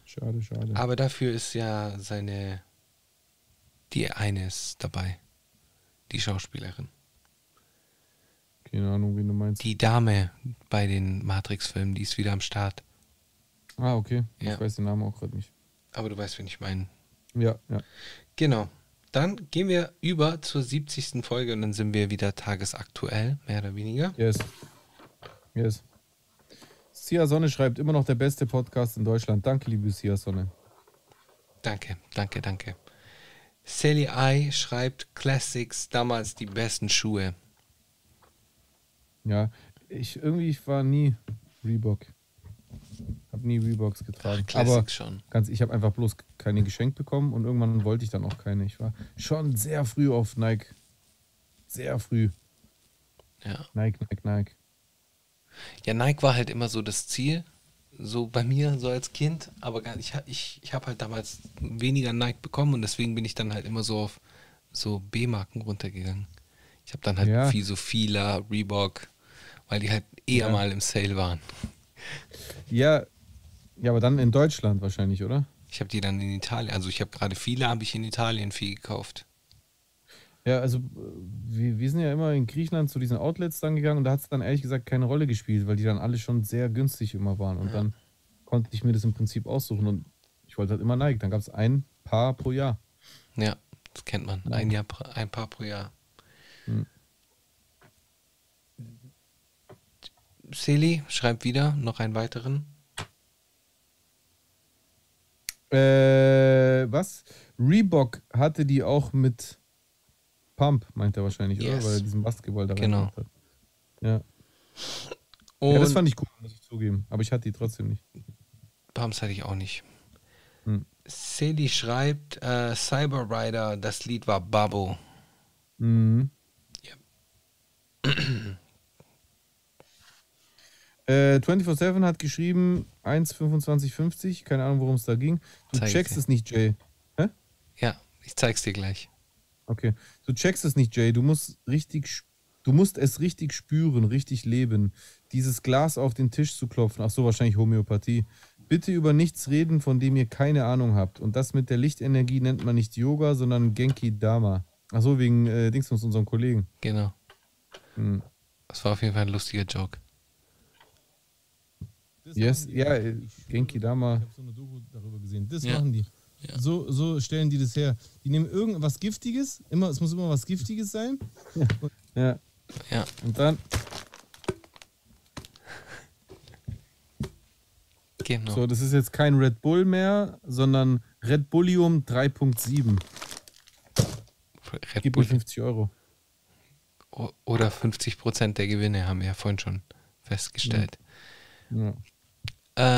Schade, schade. Aber dafür ist ja seine... Die eine ist dabei. Die Schauspielerin. Keine Ahnung, wen du meinst. Die Dame bei den Matrix-Filmen, die ist wieder am Start. Ah, okay. Ja. Ich weiß den Namen auch gerade nicht. Aber du weißt, wen ich meine. Ja, ja. Genau. Dann gehen wir über zur siebzigsten Folge und dann sind wir wieder tagesaktuell, mehr oder weniger. Yes. Yes. Sia Sonne schreibt, immer noch der beste Podcast in Deutschland. Danke, liebe Sia Sonne. Danke, danke, danke. Sally I schreibt, Classics, damals die besten Schuhe. Ja, ich irgendwie ich war nie Reebok. Hab nie Reeboks getragen. Ach, Classics aber schon. Ganz, ich habe einfach bloß keine geschenkt bekommen und irgendwann wollte ich dann auch keine. Ich war schon sehr früh auf Nike. Sehr früh. Ja. Nike, Nike, Nike. Ja, Nike war halt immer so das Ziel, so bei mir, so als Kind, aber gar nicht, ich, ich habe halt damals weniger Nike bekommen und deswegen bin ich dann halt immer so auf so B-Marken runtergegangen. Ich habe dann halt ja. viel so Fila, Reebok, weil die halt eher ja. mal im Sale waren. Ja, ja, aber dann in Deutschland wahrscheinlich, oder? Ich habe die dann in Italien, also ich habe gerade Fila, habe ich in Italien viel gekauft. Ja, also wir, wir sind ja immer in Griechenland zu diesen Outlets dann gegangen und da hat es dann ehrlich gesagt keine Rolle gespielt, weil die dann alle schon sehr günstig immer waren und ja. dann konnte ich mir das im Prinzip aussuchen und ich wollte halt immer Nike, dann gab es ein Paar pro Jahr. Ja, das kennt man, ein, Jahr, ein Paar pro Jahr. Hm. Seli schreibt wieder, noch einen weiteren. Äh, was? Reebok hatte die auch mit... Pump, meint er wahrscheinlich, yes. oder? Weil er diesen Basketball da rein gemacht hat. Genau. Ja. Und ja, das fand ich cool, muss ich zugeben. Aber ich hatte die trotzdem nicht. Bams hatte ich auch nicht. Hm. Sadie schreibt, äh, Cyber Rider, das Lied war Babbo. Mhm. Ja. äh, vierundzwanzig sieben hat geschrieben, eins fünfundzwanzig fünfzig, keine Ahnung, worum es da ging. Du Zeig checkst es nicht, Jay. Hä? Ja, ich zeig's dir gleich. Okay. Du checkst es nicht, Jay. Du musst richtig, du musst es richtig spüren, richtig leben. Dieses Glas auf den Tisch zu klopfen. Ach so, wahrscheinlich Homöopathie. Bitte über nichts reden, von dem ihr keine Ahnung habt. Und das mit der Lichtenergie nennt man nicht Yoga, sondern Genki-Dama. Ach so, wegen äh, Dings von unserem Kollegen. Genau. Hm. Das war auf jeden Fall ein lustiger Joke. Das yes, ja, ja Genki-Dama. Ich habe so eine Doku darüber gesehen. Das ja. machen die. Ja. So, so stellen die das her. Die nehmen irgendwas Giftiges, immer, es muss immer was Giftiges sein. Ja. Und, ja. Ja. Und dann... Genau. So, das ist jetzt kein Red Bull mehr, sondern Red Bullium drei Komma sieben. Red Gib Bull. Mir fünfzig Euro. O oder fünfzig Prozent der Gewinne, haben wir ja vorhin schon festgestellt. Ja. Ja.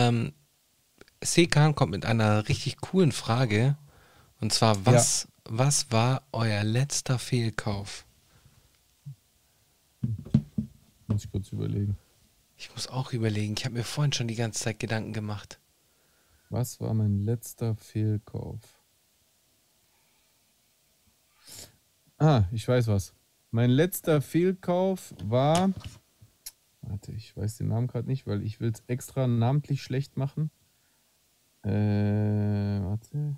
Ähm, Sekan kommt mit einer richtig coolen Frage. Und zwar, was, ja. was war euer letzter Fehlkauf? Muss ich kurz überlegen. Ich muss auch überlegen. Ich habe mir vorhin schon die ganze Zeit Gedanken gemacht. Was war mein letzter Fehlkauf? Ah, ich weiß was. Mein letzter Fehlkauf war... Warte, ich weiß den Namen gerade nicht, weil ich will es extra namentlich schlecht machen. Äh, warte...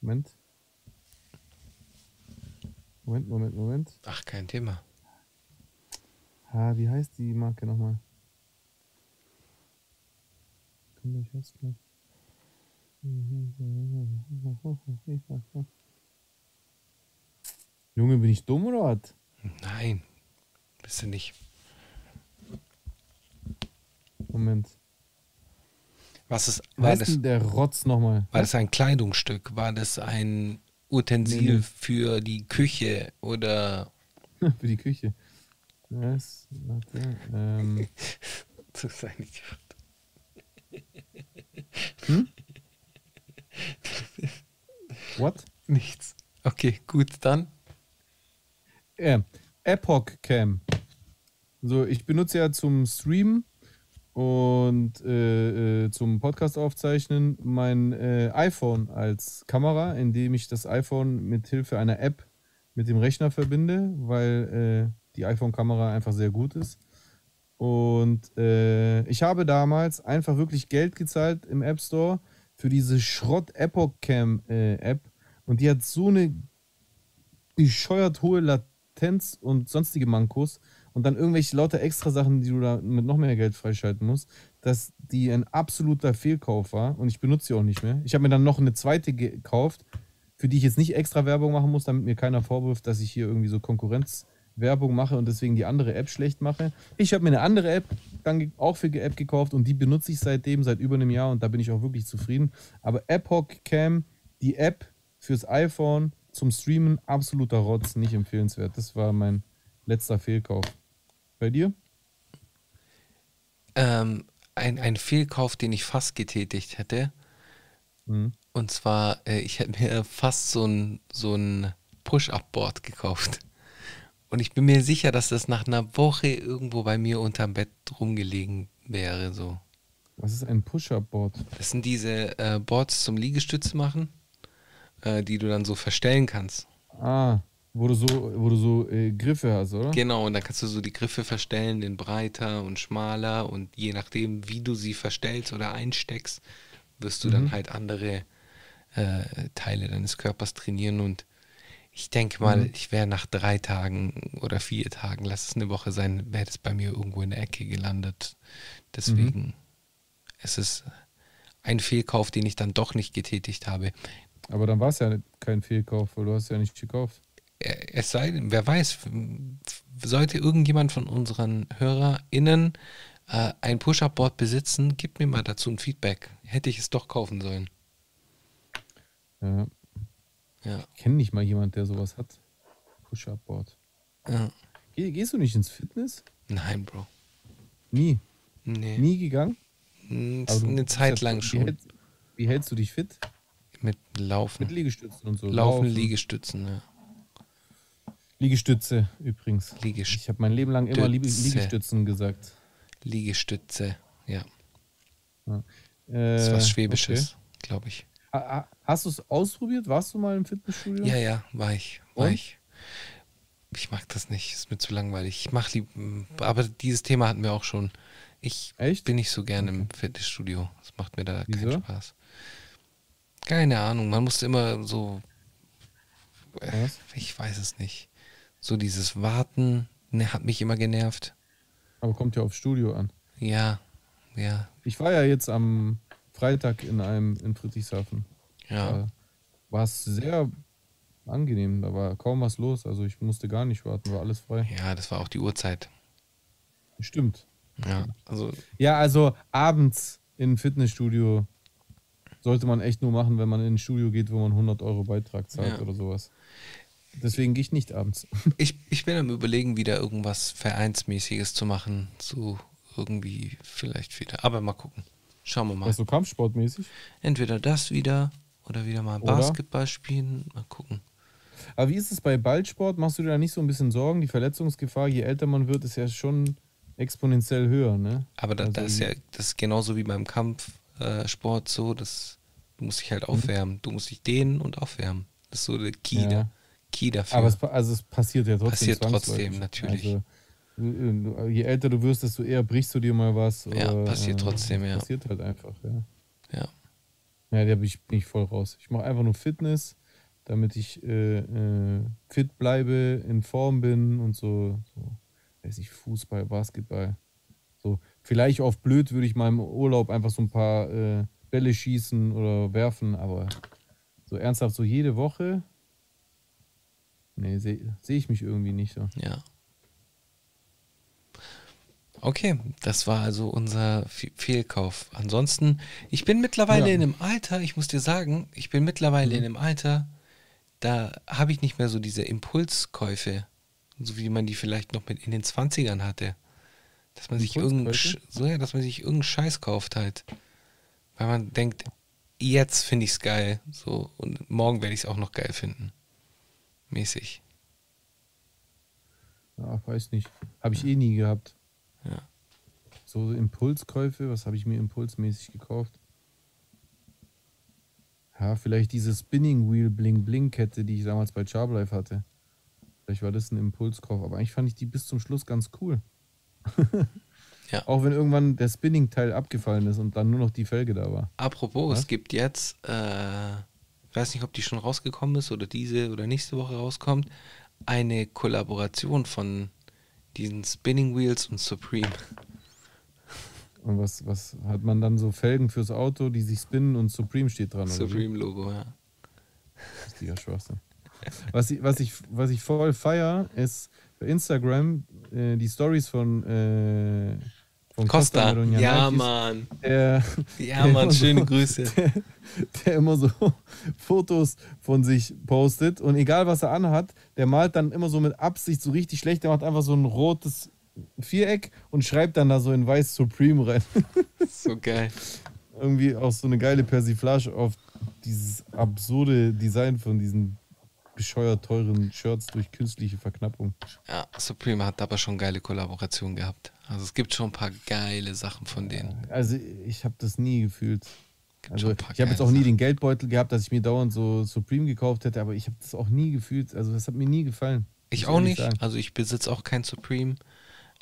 Moment... Moment, Moment, Moment. Ach, kein Thema. Ah, wie heißt die Marke nochmal? Junge, bin ich dumm oder was? Nein, bist du nicht. Moment. Was ist, war das, denn der Rotz nochmal? War das ein Kleidungsstück? War das ein... Utensil nee. für die Küche oder... für die Küche. Was? Warte. Ähm. so sei nicht. Hm? What? Nichts. Okay, gut, dann. Äh, Epoch Cam. So, ich benutze ja zum Streamen und äh, äh, zum Podcast aufzeichnen mein äh, iPhone als Kamera, indem ich das iPhone mit Hilfe einer App mit dem Rechner verbinde, weil äh, die iPhone-Kamera einfach sehr gut ist. Und äh, ich habe damals einfach wirklich Geld gezahlt im App Store für diese Schrott-Epoch-Cam-App äh, und die hat so eine bescheuert hohe Latenz und sonstige Mankos, und dann irgendwelche lauter Extra-Sachen, die du da mit noch mehr Geld freischalten musst, dass die ein absoluter Fehlkauf war. Und ich benutze sie auch nicht mehr. Ich habe mir dann noch eine zweite gekauft, für die ich jetzt nicht extra Werbung machen muss, damit mir keiner vorwirft, dass ich hier irgendwie so Konkurrenzwerbung mache und deswegen die andere App schlecht mache. Ich habe mir eine andere App dann auch für App gekauft und die benutze ich seitdem, seit über einem Jahr, und da bin ich auch wirklich zufrieden. Aber Epoch Cam, die App fürs iPhone zum Streamen, absoluter Rotz, nicht empfehlenswert. Das war mein letzter Fehlkauf. Bei dir? Ähm, ein, ein Fehlkauf, den ich fast getätigt hätte. Mhm. Und zwar, äh, ich hätte mir fast so ein, so ein Push-Up-Board gekauft. Und ich bin mir sicher, dass das nach einer Woche irgendwo bei mir unterm Bett rumgelegen wäre. So. Was ist ein Push-Up-Board? Das sind diese äh, Boards zum Liegestütze machen, äh, die du dann so verstellen kannst. Ah, Wo du so, wo du so äh, Griffe hast, oder? Genau, und dann kannst du so die Griffe verstellen in breiter und schmaler, und je nachdem, wie du sie verstellst oder einsteckst, wirst du mhm. dann halt andere äh, Teile deines Körpers trainieren, und ich denke mal, mhm. ich wäre nach drei Tagen oder vier Tagen, lass es eine Woche sein, wäre das bei mir irgendwo in der Ecke gelandet. Deswegen mhm. es ist ein Fehlkauf, den ich dann doch nicht getätigt habe. Aber dann war es ja kein Fehlkauf, weil du hast ja nicht gekauft. Es sei denn, wer weiß, sollte irgendjemand von unseren HörerInnen äh, ein Push-Up-Board besitzen, gib mir mal dazu ein Feedback. Hätte ich es doch kaufen sollen. Ja. Ja. Ich kenne nicht mal jemanden, der sowas hat. Push-Up-Board. Ja. Geh, gehst du nicht ins Fitness? Nein, Bro. Nie? Nee. Nie gegangen? Also eine Zeit lang schon. Wie hältst, wie hältst du dich fit? Mit Laufen. Mit Liegestützen und so. Laufen, Laufen. Liegestützen, ja. Liegestütze übrigens. Liegestütze. Ich habe mein Leben lang immer Liegestützen gesagt. Liegestütze, ja. ja. Äh, das ist was Schwäbisches, okay. glaube ich. Hast du es ausprobiert? Warst du mal im Fitnessstudio? Ja, ja, war ich. War und? ich. Ich mag das nicht, ist mir zu langweilig. Ich mache aber dieses Thema hatten wir auch schon. Ich Echt? bin nicht so gerne im Fitnessstudio. Das macht mir da Wieso? keinen Spaß. Keine Ahnung, man muss immer so. Äh, ich weiß es nicht. So dieses Warten, ne, hat mich immer genervt. Aber kommt ja aufs Studio an. Ja, ja. Ich war ja jetzt am Freitag in einem in Friedrichshafen. Ja. War es sehr angenehm, da war kaum was los, also ich musste gar nicht warten, war alles frei. Ja, das war auch die Uhrzeit. Stimmt. Ja, also, ja, also abends in ein Fitnessstudio sollte man echt nur machen, wenn man in ein Studio geht, wo man hundert Euro Beitrag zahlt ja. oder sowas. Deswegen gehe ich nicht abends. Ich, ich bin am Überlegen, wieder irgendwas Vereinsmäßiges zu machen, so irgendwie vielleicht wieder, aber mal gucken. Schauen wir mal. Also kampfsportmäßig? Entweder das wieder oder wieder mal Basketball oder? spielen, mal gucken. Aber wie ist es bei Ballsport? Machst du dir da nicht so ein bisschen Sorgen? Die Verletzungsgefahr, je älter man wird, ist ja schon exponentiell höher, ne? Aber da, also das ist ja das ist genauso wie beim Kampfsport äh, so, das, du musst dich halt aufwärmen. Mhm. Du musst dich dehnen und aufwärmen. Das ist so der Key, ja. der Key dafür. Aber es, also es passiert ja trotzdem. Passiert trotzdem, natürlich. Also, je älter du wirst, desto eher brichst du dir mal was. Oder, ja, passiert trotzdem, äh, passiert ja. Passiert halt einfach, ja. Ja. Ja, da bin ich, bin ich voll raus. Ich mache einfach nur Fitness, damit ich äh, äh, fit bleibe, in Form bin und so. so. Weiß ich, Fußball, Basketball. So. Vielleicht auf blöd würde ich mal im Urlaub einfach so ein paar äh, Bälle schießen oder werfen, aber so ernsthaft so jede Woche, nee, sehe seh ich mich irgendwie nicht so. Ja. Okay, das war also unser Fehlkauf. Ansonsten, ich bin mittlerweile ja. in einem Alter, ich muss dir sagen, ich bin mittlerweile mhm. in einem Alter, da habe ich nicht mehr so diese Impulskäufe, so wie man die vielleicht noch mit in den zwanzigern hatte. Dass man sich irgendeinen so, ja, dass man sich irgendeinen Scheiß kauft halt. Weil man denkt, jetzt finde ich es geil, so, und morgen werde ich es auch noch geil finden. Mäßig. Ja, weiß nicht. Habe ich eh nie gehabt. Ja. So Impulskäufe, was habe ich mir impulsmäßig gekauft? Ja, vielleicht diese Spinning Wheel Bling Bling Kette, die ich damals bei Charbalife hatte. Vielleicht war das ein Impulskauf, aber eigentlich fand ich die bis zum Schluss ganz cool. ja. Auch wenn irgendwann der Spinning Teil abgefallen ist und dann nur noch die Felge da war. Apropos, was? Es gibt jetzt, ich äh, weiß nicht, ob die schon rausgekommen ist oder diese oder nächste Woche rauskommt, eine Kollaboration von diesen Spinning Wheels und Supreme. Und was, was hat man dann so Felgen fürs Auto, die sich spinnen und Supreme steht dran? Supreme-Logo, ja. Richtiger Schwachsinn. Was ich, was ich, was ich voll feier, ist bei Instagram äh, die Stories von, äh, von Costa. Costa ja, Mann. Der, ja, der Mann, schöne so, Grüße. Der, der immer so Fotos von sich postet und egal, was er anhat, der malt dann immer so mit Absicht so richtig schlecht. Der macht einfach so ein rotes Viereck und schreibt dann da so in weiß Supreme rein. So geil. Irgendwie auch so eine geile Persiflage auf dieses absurde Design von diesen bescheuert teuren Shirts durch künstliche Verknappung. Ja, Supreme hat aber schon geile Kollaborationen gehabt. Also es gibt schon ein paar geile Sachen von denen. Also ich habe das nie gefühlt. Also ich habe jetzt auch nie den Geldbeutel gehabt, dass ich mir dauernd so Supreme gekauft hätte, aber ich habe das auch nie gefühlt. Also das hat mir nie gefallen. Ich auch nicht. Also ich besitze auch kein Supreme.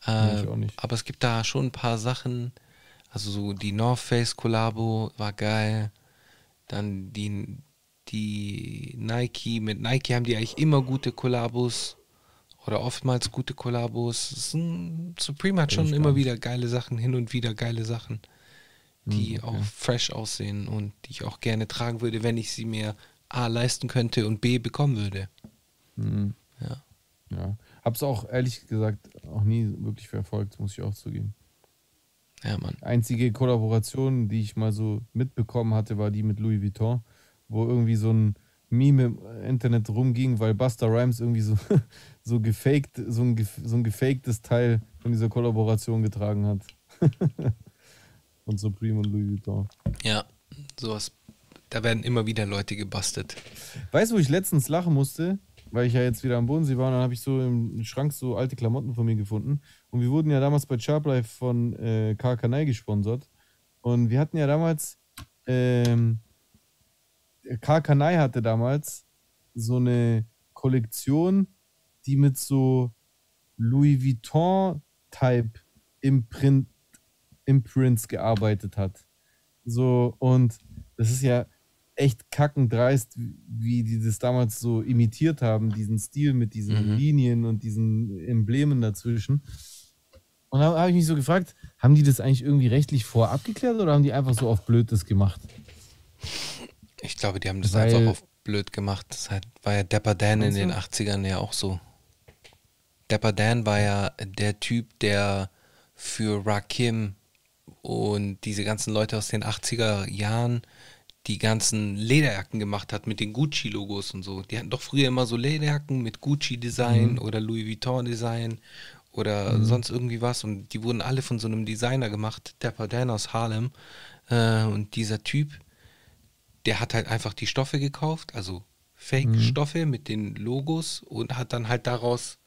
Äh, ich auch nicht. Aber es gibt da schon ein paar Sachen. Also so die North Face Kollabo war geil. Dann die die Nike, mit Nike haben die eigentlich immer gute Kollabos oder oftmals gute Kollabos. Supreme hat schon immer wieder geile Sachen, hin und wieder geile Sachen, die okay. auch fresh aussehen und die ich auch gerne tragen würde, wenn ich sie mir A leisten könnte und B bekommen würde. Mhm. Ja. ja. Hab's auch ehrlich gesagt auch nie wirklich verfolgt, muss ich auch zugeben. Ja, Mann. Einzige Kollaboration, die ich mal so mitbekommen hatte, war die mit Louis Vuitton, wo irgendwie so ein Meme im Internet rumging, weil Busta Rhymes irgendwie so, so, gefaked, so, ein, so ein gefaktes Teil von dieser Kollaboration getragen hat. Von Supreme und Louis Vuitton. Ja, sowas. Da werden immer wieder Leute gebastelt. Weißt du, wo ich letztens lachen musste? Weil ich ja jetzt wieder am Bodensee war und dann habe ich so im Schrank so alte Klamotten von mir gefunden. Und wir wurden ja damals bei Sharp Life von äh, K K N I gesponsert. Und wir hatten ja damals, ähm, K K N I hatte damals so eine Kollektion, die mit so Louis Vuitton-Type Imprint, Imprints gearbeitet hat. So, und das ist ja echt kackendreist, wie die das damals so imitiert haben, diesen Stil mit diesen mhm. Linien und diesen Emblemen dazwischen. Und da habe ich mich so gefragt, haben die das eigentlich irgendwie rechtlich vorab geklärt oder haben die einfach so auf blöd das gemacht? Ich glaube, die haben das Weil, einfach auf blöd gemacht. Das war ja Dapper Dan in den achtzigern ja auch so. Dapper Dan war ja der Typ, der für Rakim und diese ganzen Leute aus den achtziger Jahren die ganzen Lederjacken gemacht hat mit den Gucci-Logos und so. Die hatten doch früher immer so Lederjacken mit Gucci-Design mhm. oder Louis Vuitton-Design oder mhm. sonst irgendwie was. Und die wurden alle von so einem Designer gemacht, Dapper Dan aus Harlem. Und dieser Typ, der hat halt einfach die Stoffe gekauft, also Fake-Stoffe mhm. mit den Logos und hat dann halt daraus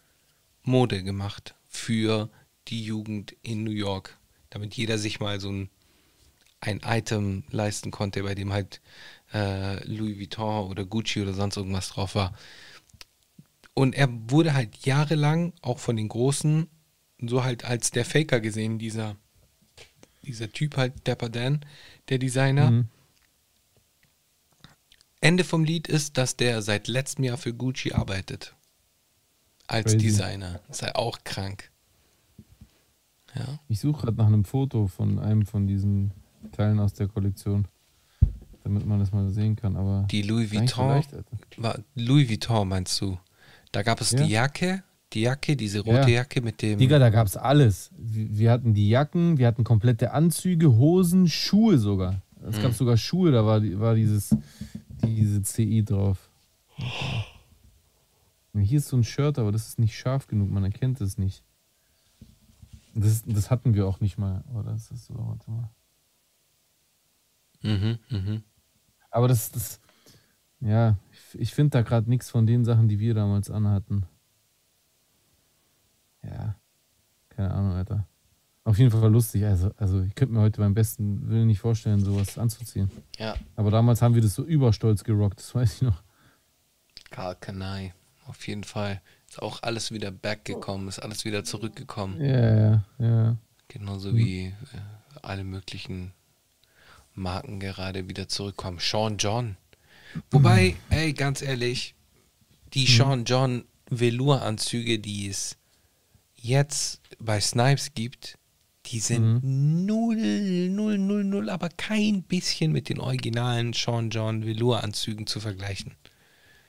Mode gemacht für die Jugend in New York, damit jeder sich mal so ein ein Item leisten konnte, bei dem halt äh, Louis Vuitton oder Gucci oder sonst irgendwas drauf war. Und er wurde halt jahrelang auch von den Großen so halt als der Faker gesehen, dieser, dieser Typ halt, Dapper Dan, der Designer. Mhm. Ende vom Lied ist, dass der seit letztem Jahr für Gucci arbeitet. Als Crazy. Designer. Ist halt auch krank. Ja. Ich suche gerade nach einem Foto von einem von diesen Teilen aus der Kollektion, damit man das mal sehen kann. Aber die Louis Vuitton, war Louis Vuitton meinst du? Da gab es ja. die Jacke, die Jacke, diese rote ja. Jacke mit dem. Digga, da gab es alles. Wir hatten die Jacken, wir hatten komplette Anzüge, Hosen, Schuhe sogar. Es mhm. gab sogar Schuhe, da war, war dieses, diese C I drauf. Hier ist so ein Shirt, aber das ist nicht scharf genug, man erkennt es nicht. Das, das hatten wir auch nicht mal. Oder ist das so? Warte mal. Mhm, mhm. Aber das, das, ja, ich, ich finde da gerade nichts von den Sachen, die wir damals anhatten. Ja, keine Ahnung, Alter. Auf jeden Fall lustig. Also, also ich könnte mir heute beim besten Willen nicht vorstellen, sowas anzuziehen. Ja. Aber damals haben wir das so überstolz gerockt, das weiß ich noch. K K N I, auf jeden Fall. Ist auch alles wieder back gekommen, ist alles wieder zurückgekommen. Ja, ja, ja. Genauso mhm. wie äh, alle möglichen Marken gerade wieder zurückkommen. Sean John. Wobei, mhm. ey, ganz ehrlich, die mhm. Sean John Velour-Anzüge, die es jetzt bei Snipes gibt, die sind mhm. null, null, null, null, aber kein bisschen mit den originalen Sean John Velour-Anzügen zu vergleichen.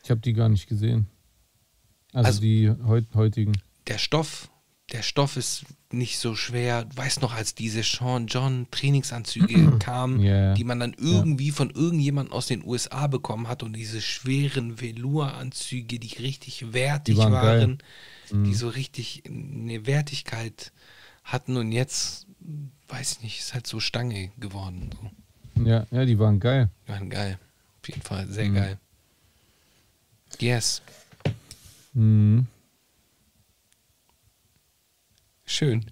Ich habe die gar nicht gesehen. Also, also die heut, heutigen. Der Stoff, der Stoff ist nicht so schwer. Du weißt noch, als diese Sean John Trainingsanzüge kamen, yeah. die man dann irgendwie yeah. von irgendjemandem aus den U S A bekommen hat und diese schweren Velour-Anzüge, die richtig wertig die waren, waren die mhm. so richtig eine Wertigkeit hatten und jetzt, weiß nicht, ist halt so Stange geworden. So. Ja, ja, die waren geil. Die waren geil. Auf jeden Fall, sehr mhm. geil. Yes. Mhm. Schön.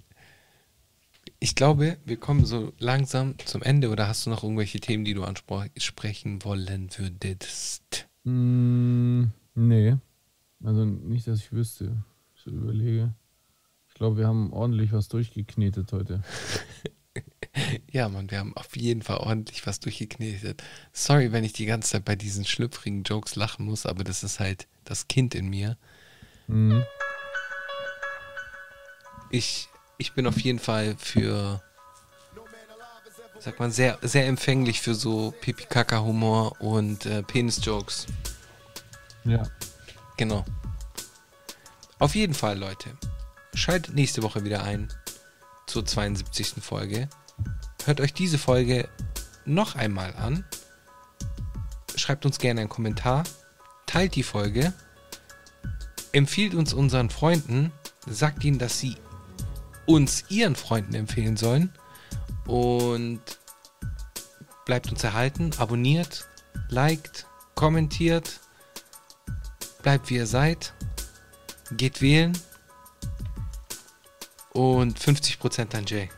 Ich glaube, wir kommen so langsam zum Ende. Oder hast du noch irgendwelche Themen, die du ansprechen wollen würdest? Mm, nee. Also nicht, dass ich wüsste. Ich überlege. Ich glaube, wir haben ordentlich was durchgeknetet heute. Ja, Mann, wir haben auf jeden Fall ordentlich was durchgeknetet. Sorry, wenn ich die ganze Zeit bei diesen schlüpfrigen Jokes lachen muss, aber das ist halt das Kind in mir. Mhm. Ich, ich bin auf jeden Fall für, sag mal, sehr, sehr empfänglich für so Pipi-Kaka-Humor und äh, Penis-Jokes. Ja. Genau. Auf jeden Fall, Leute. Schaltet nächste Woche wieder ein zur zweiundsiebzigsten Folge. Hört euch diese Folge noch einmal an. Schreibt uns gerne einen Kommentar. teilt die Folge, empfiehlt uns unseren Freunden, sagt ihnen, dass sie uns ihren Freunden empfehlen sollen und bleibt uns erhalten, abonniert, liked, kommentiert, bleibt wie ihr seid, geht wählen und fünfzig Prozent an Jay.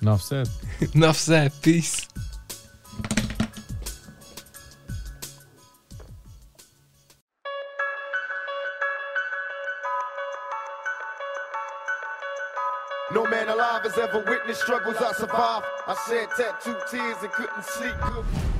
Enough said. Enough said. Peace. No man alive has ever witnessed struggles I survived. I shed tattooed tears and couldn't sleep.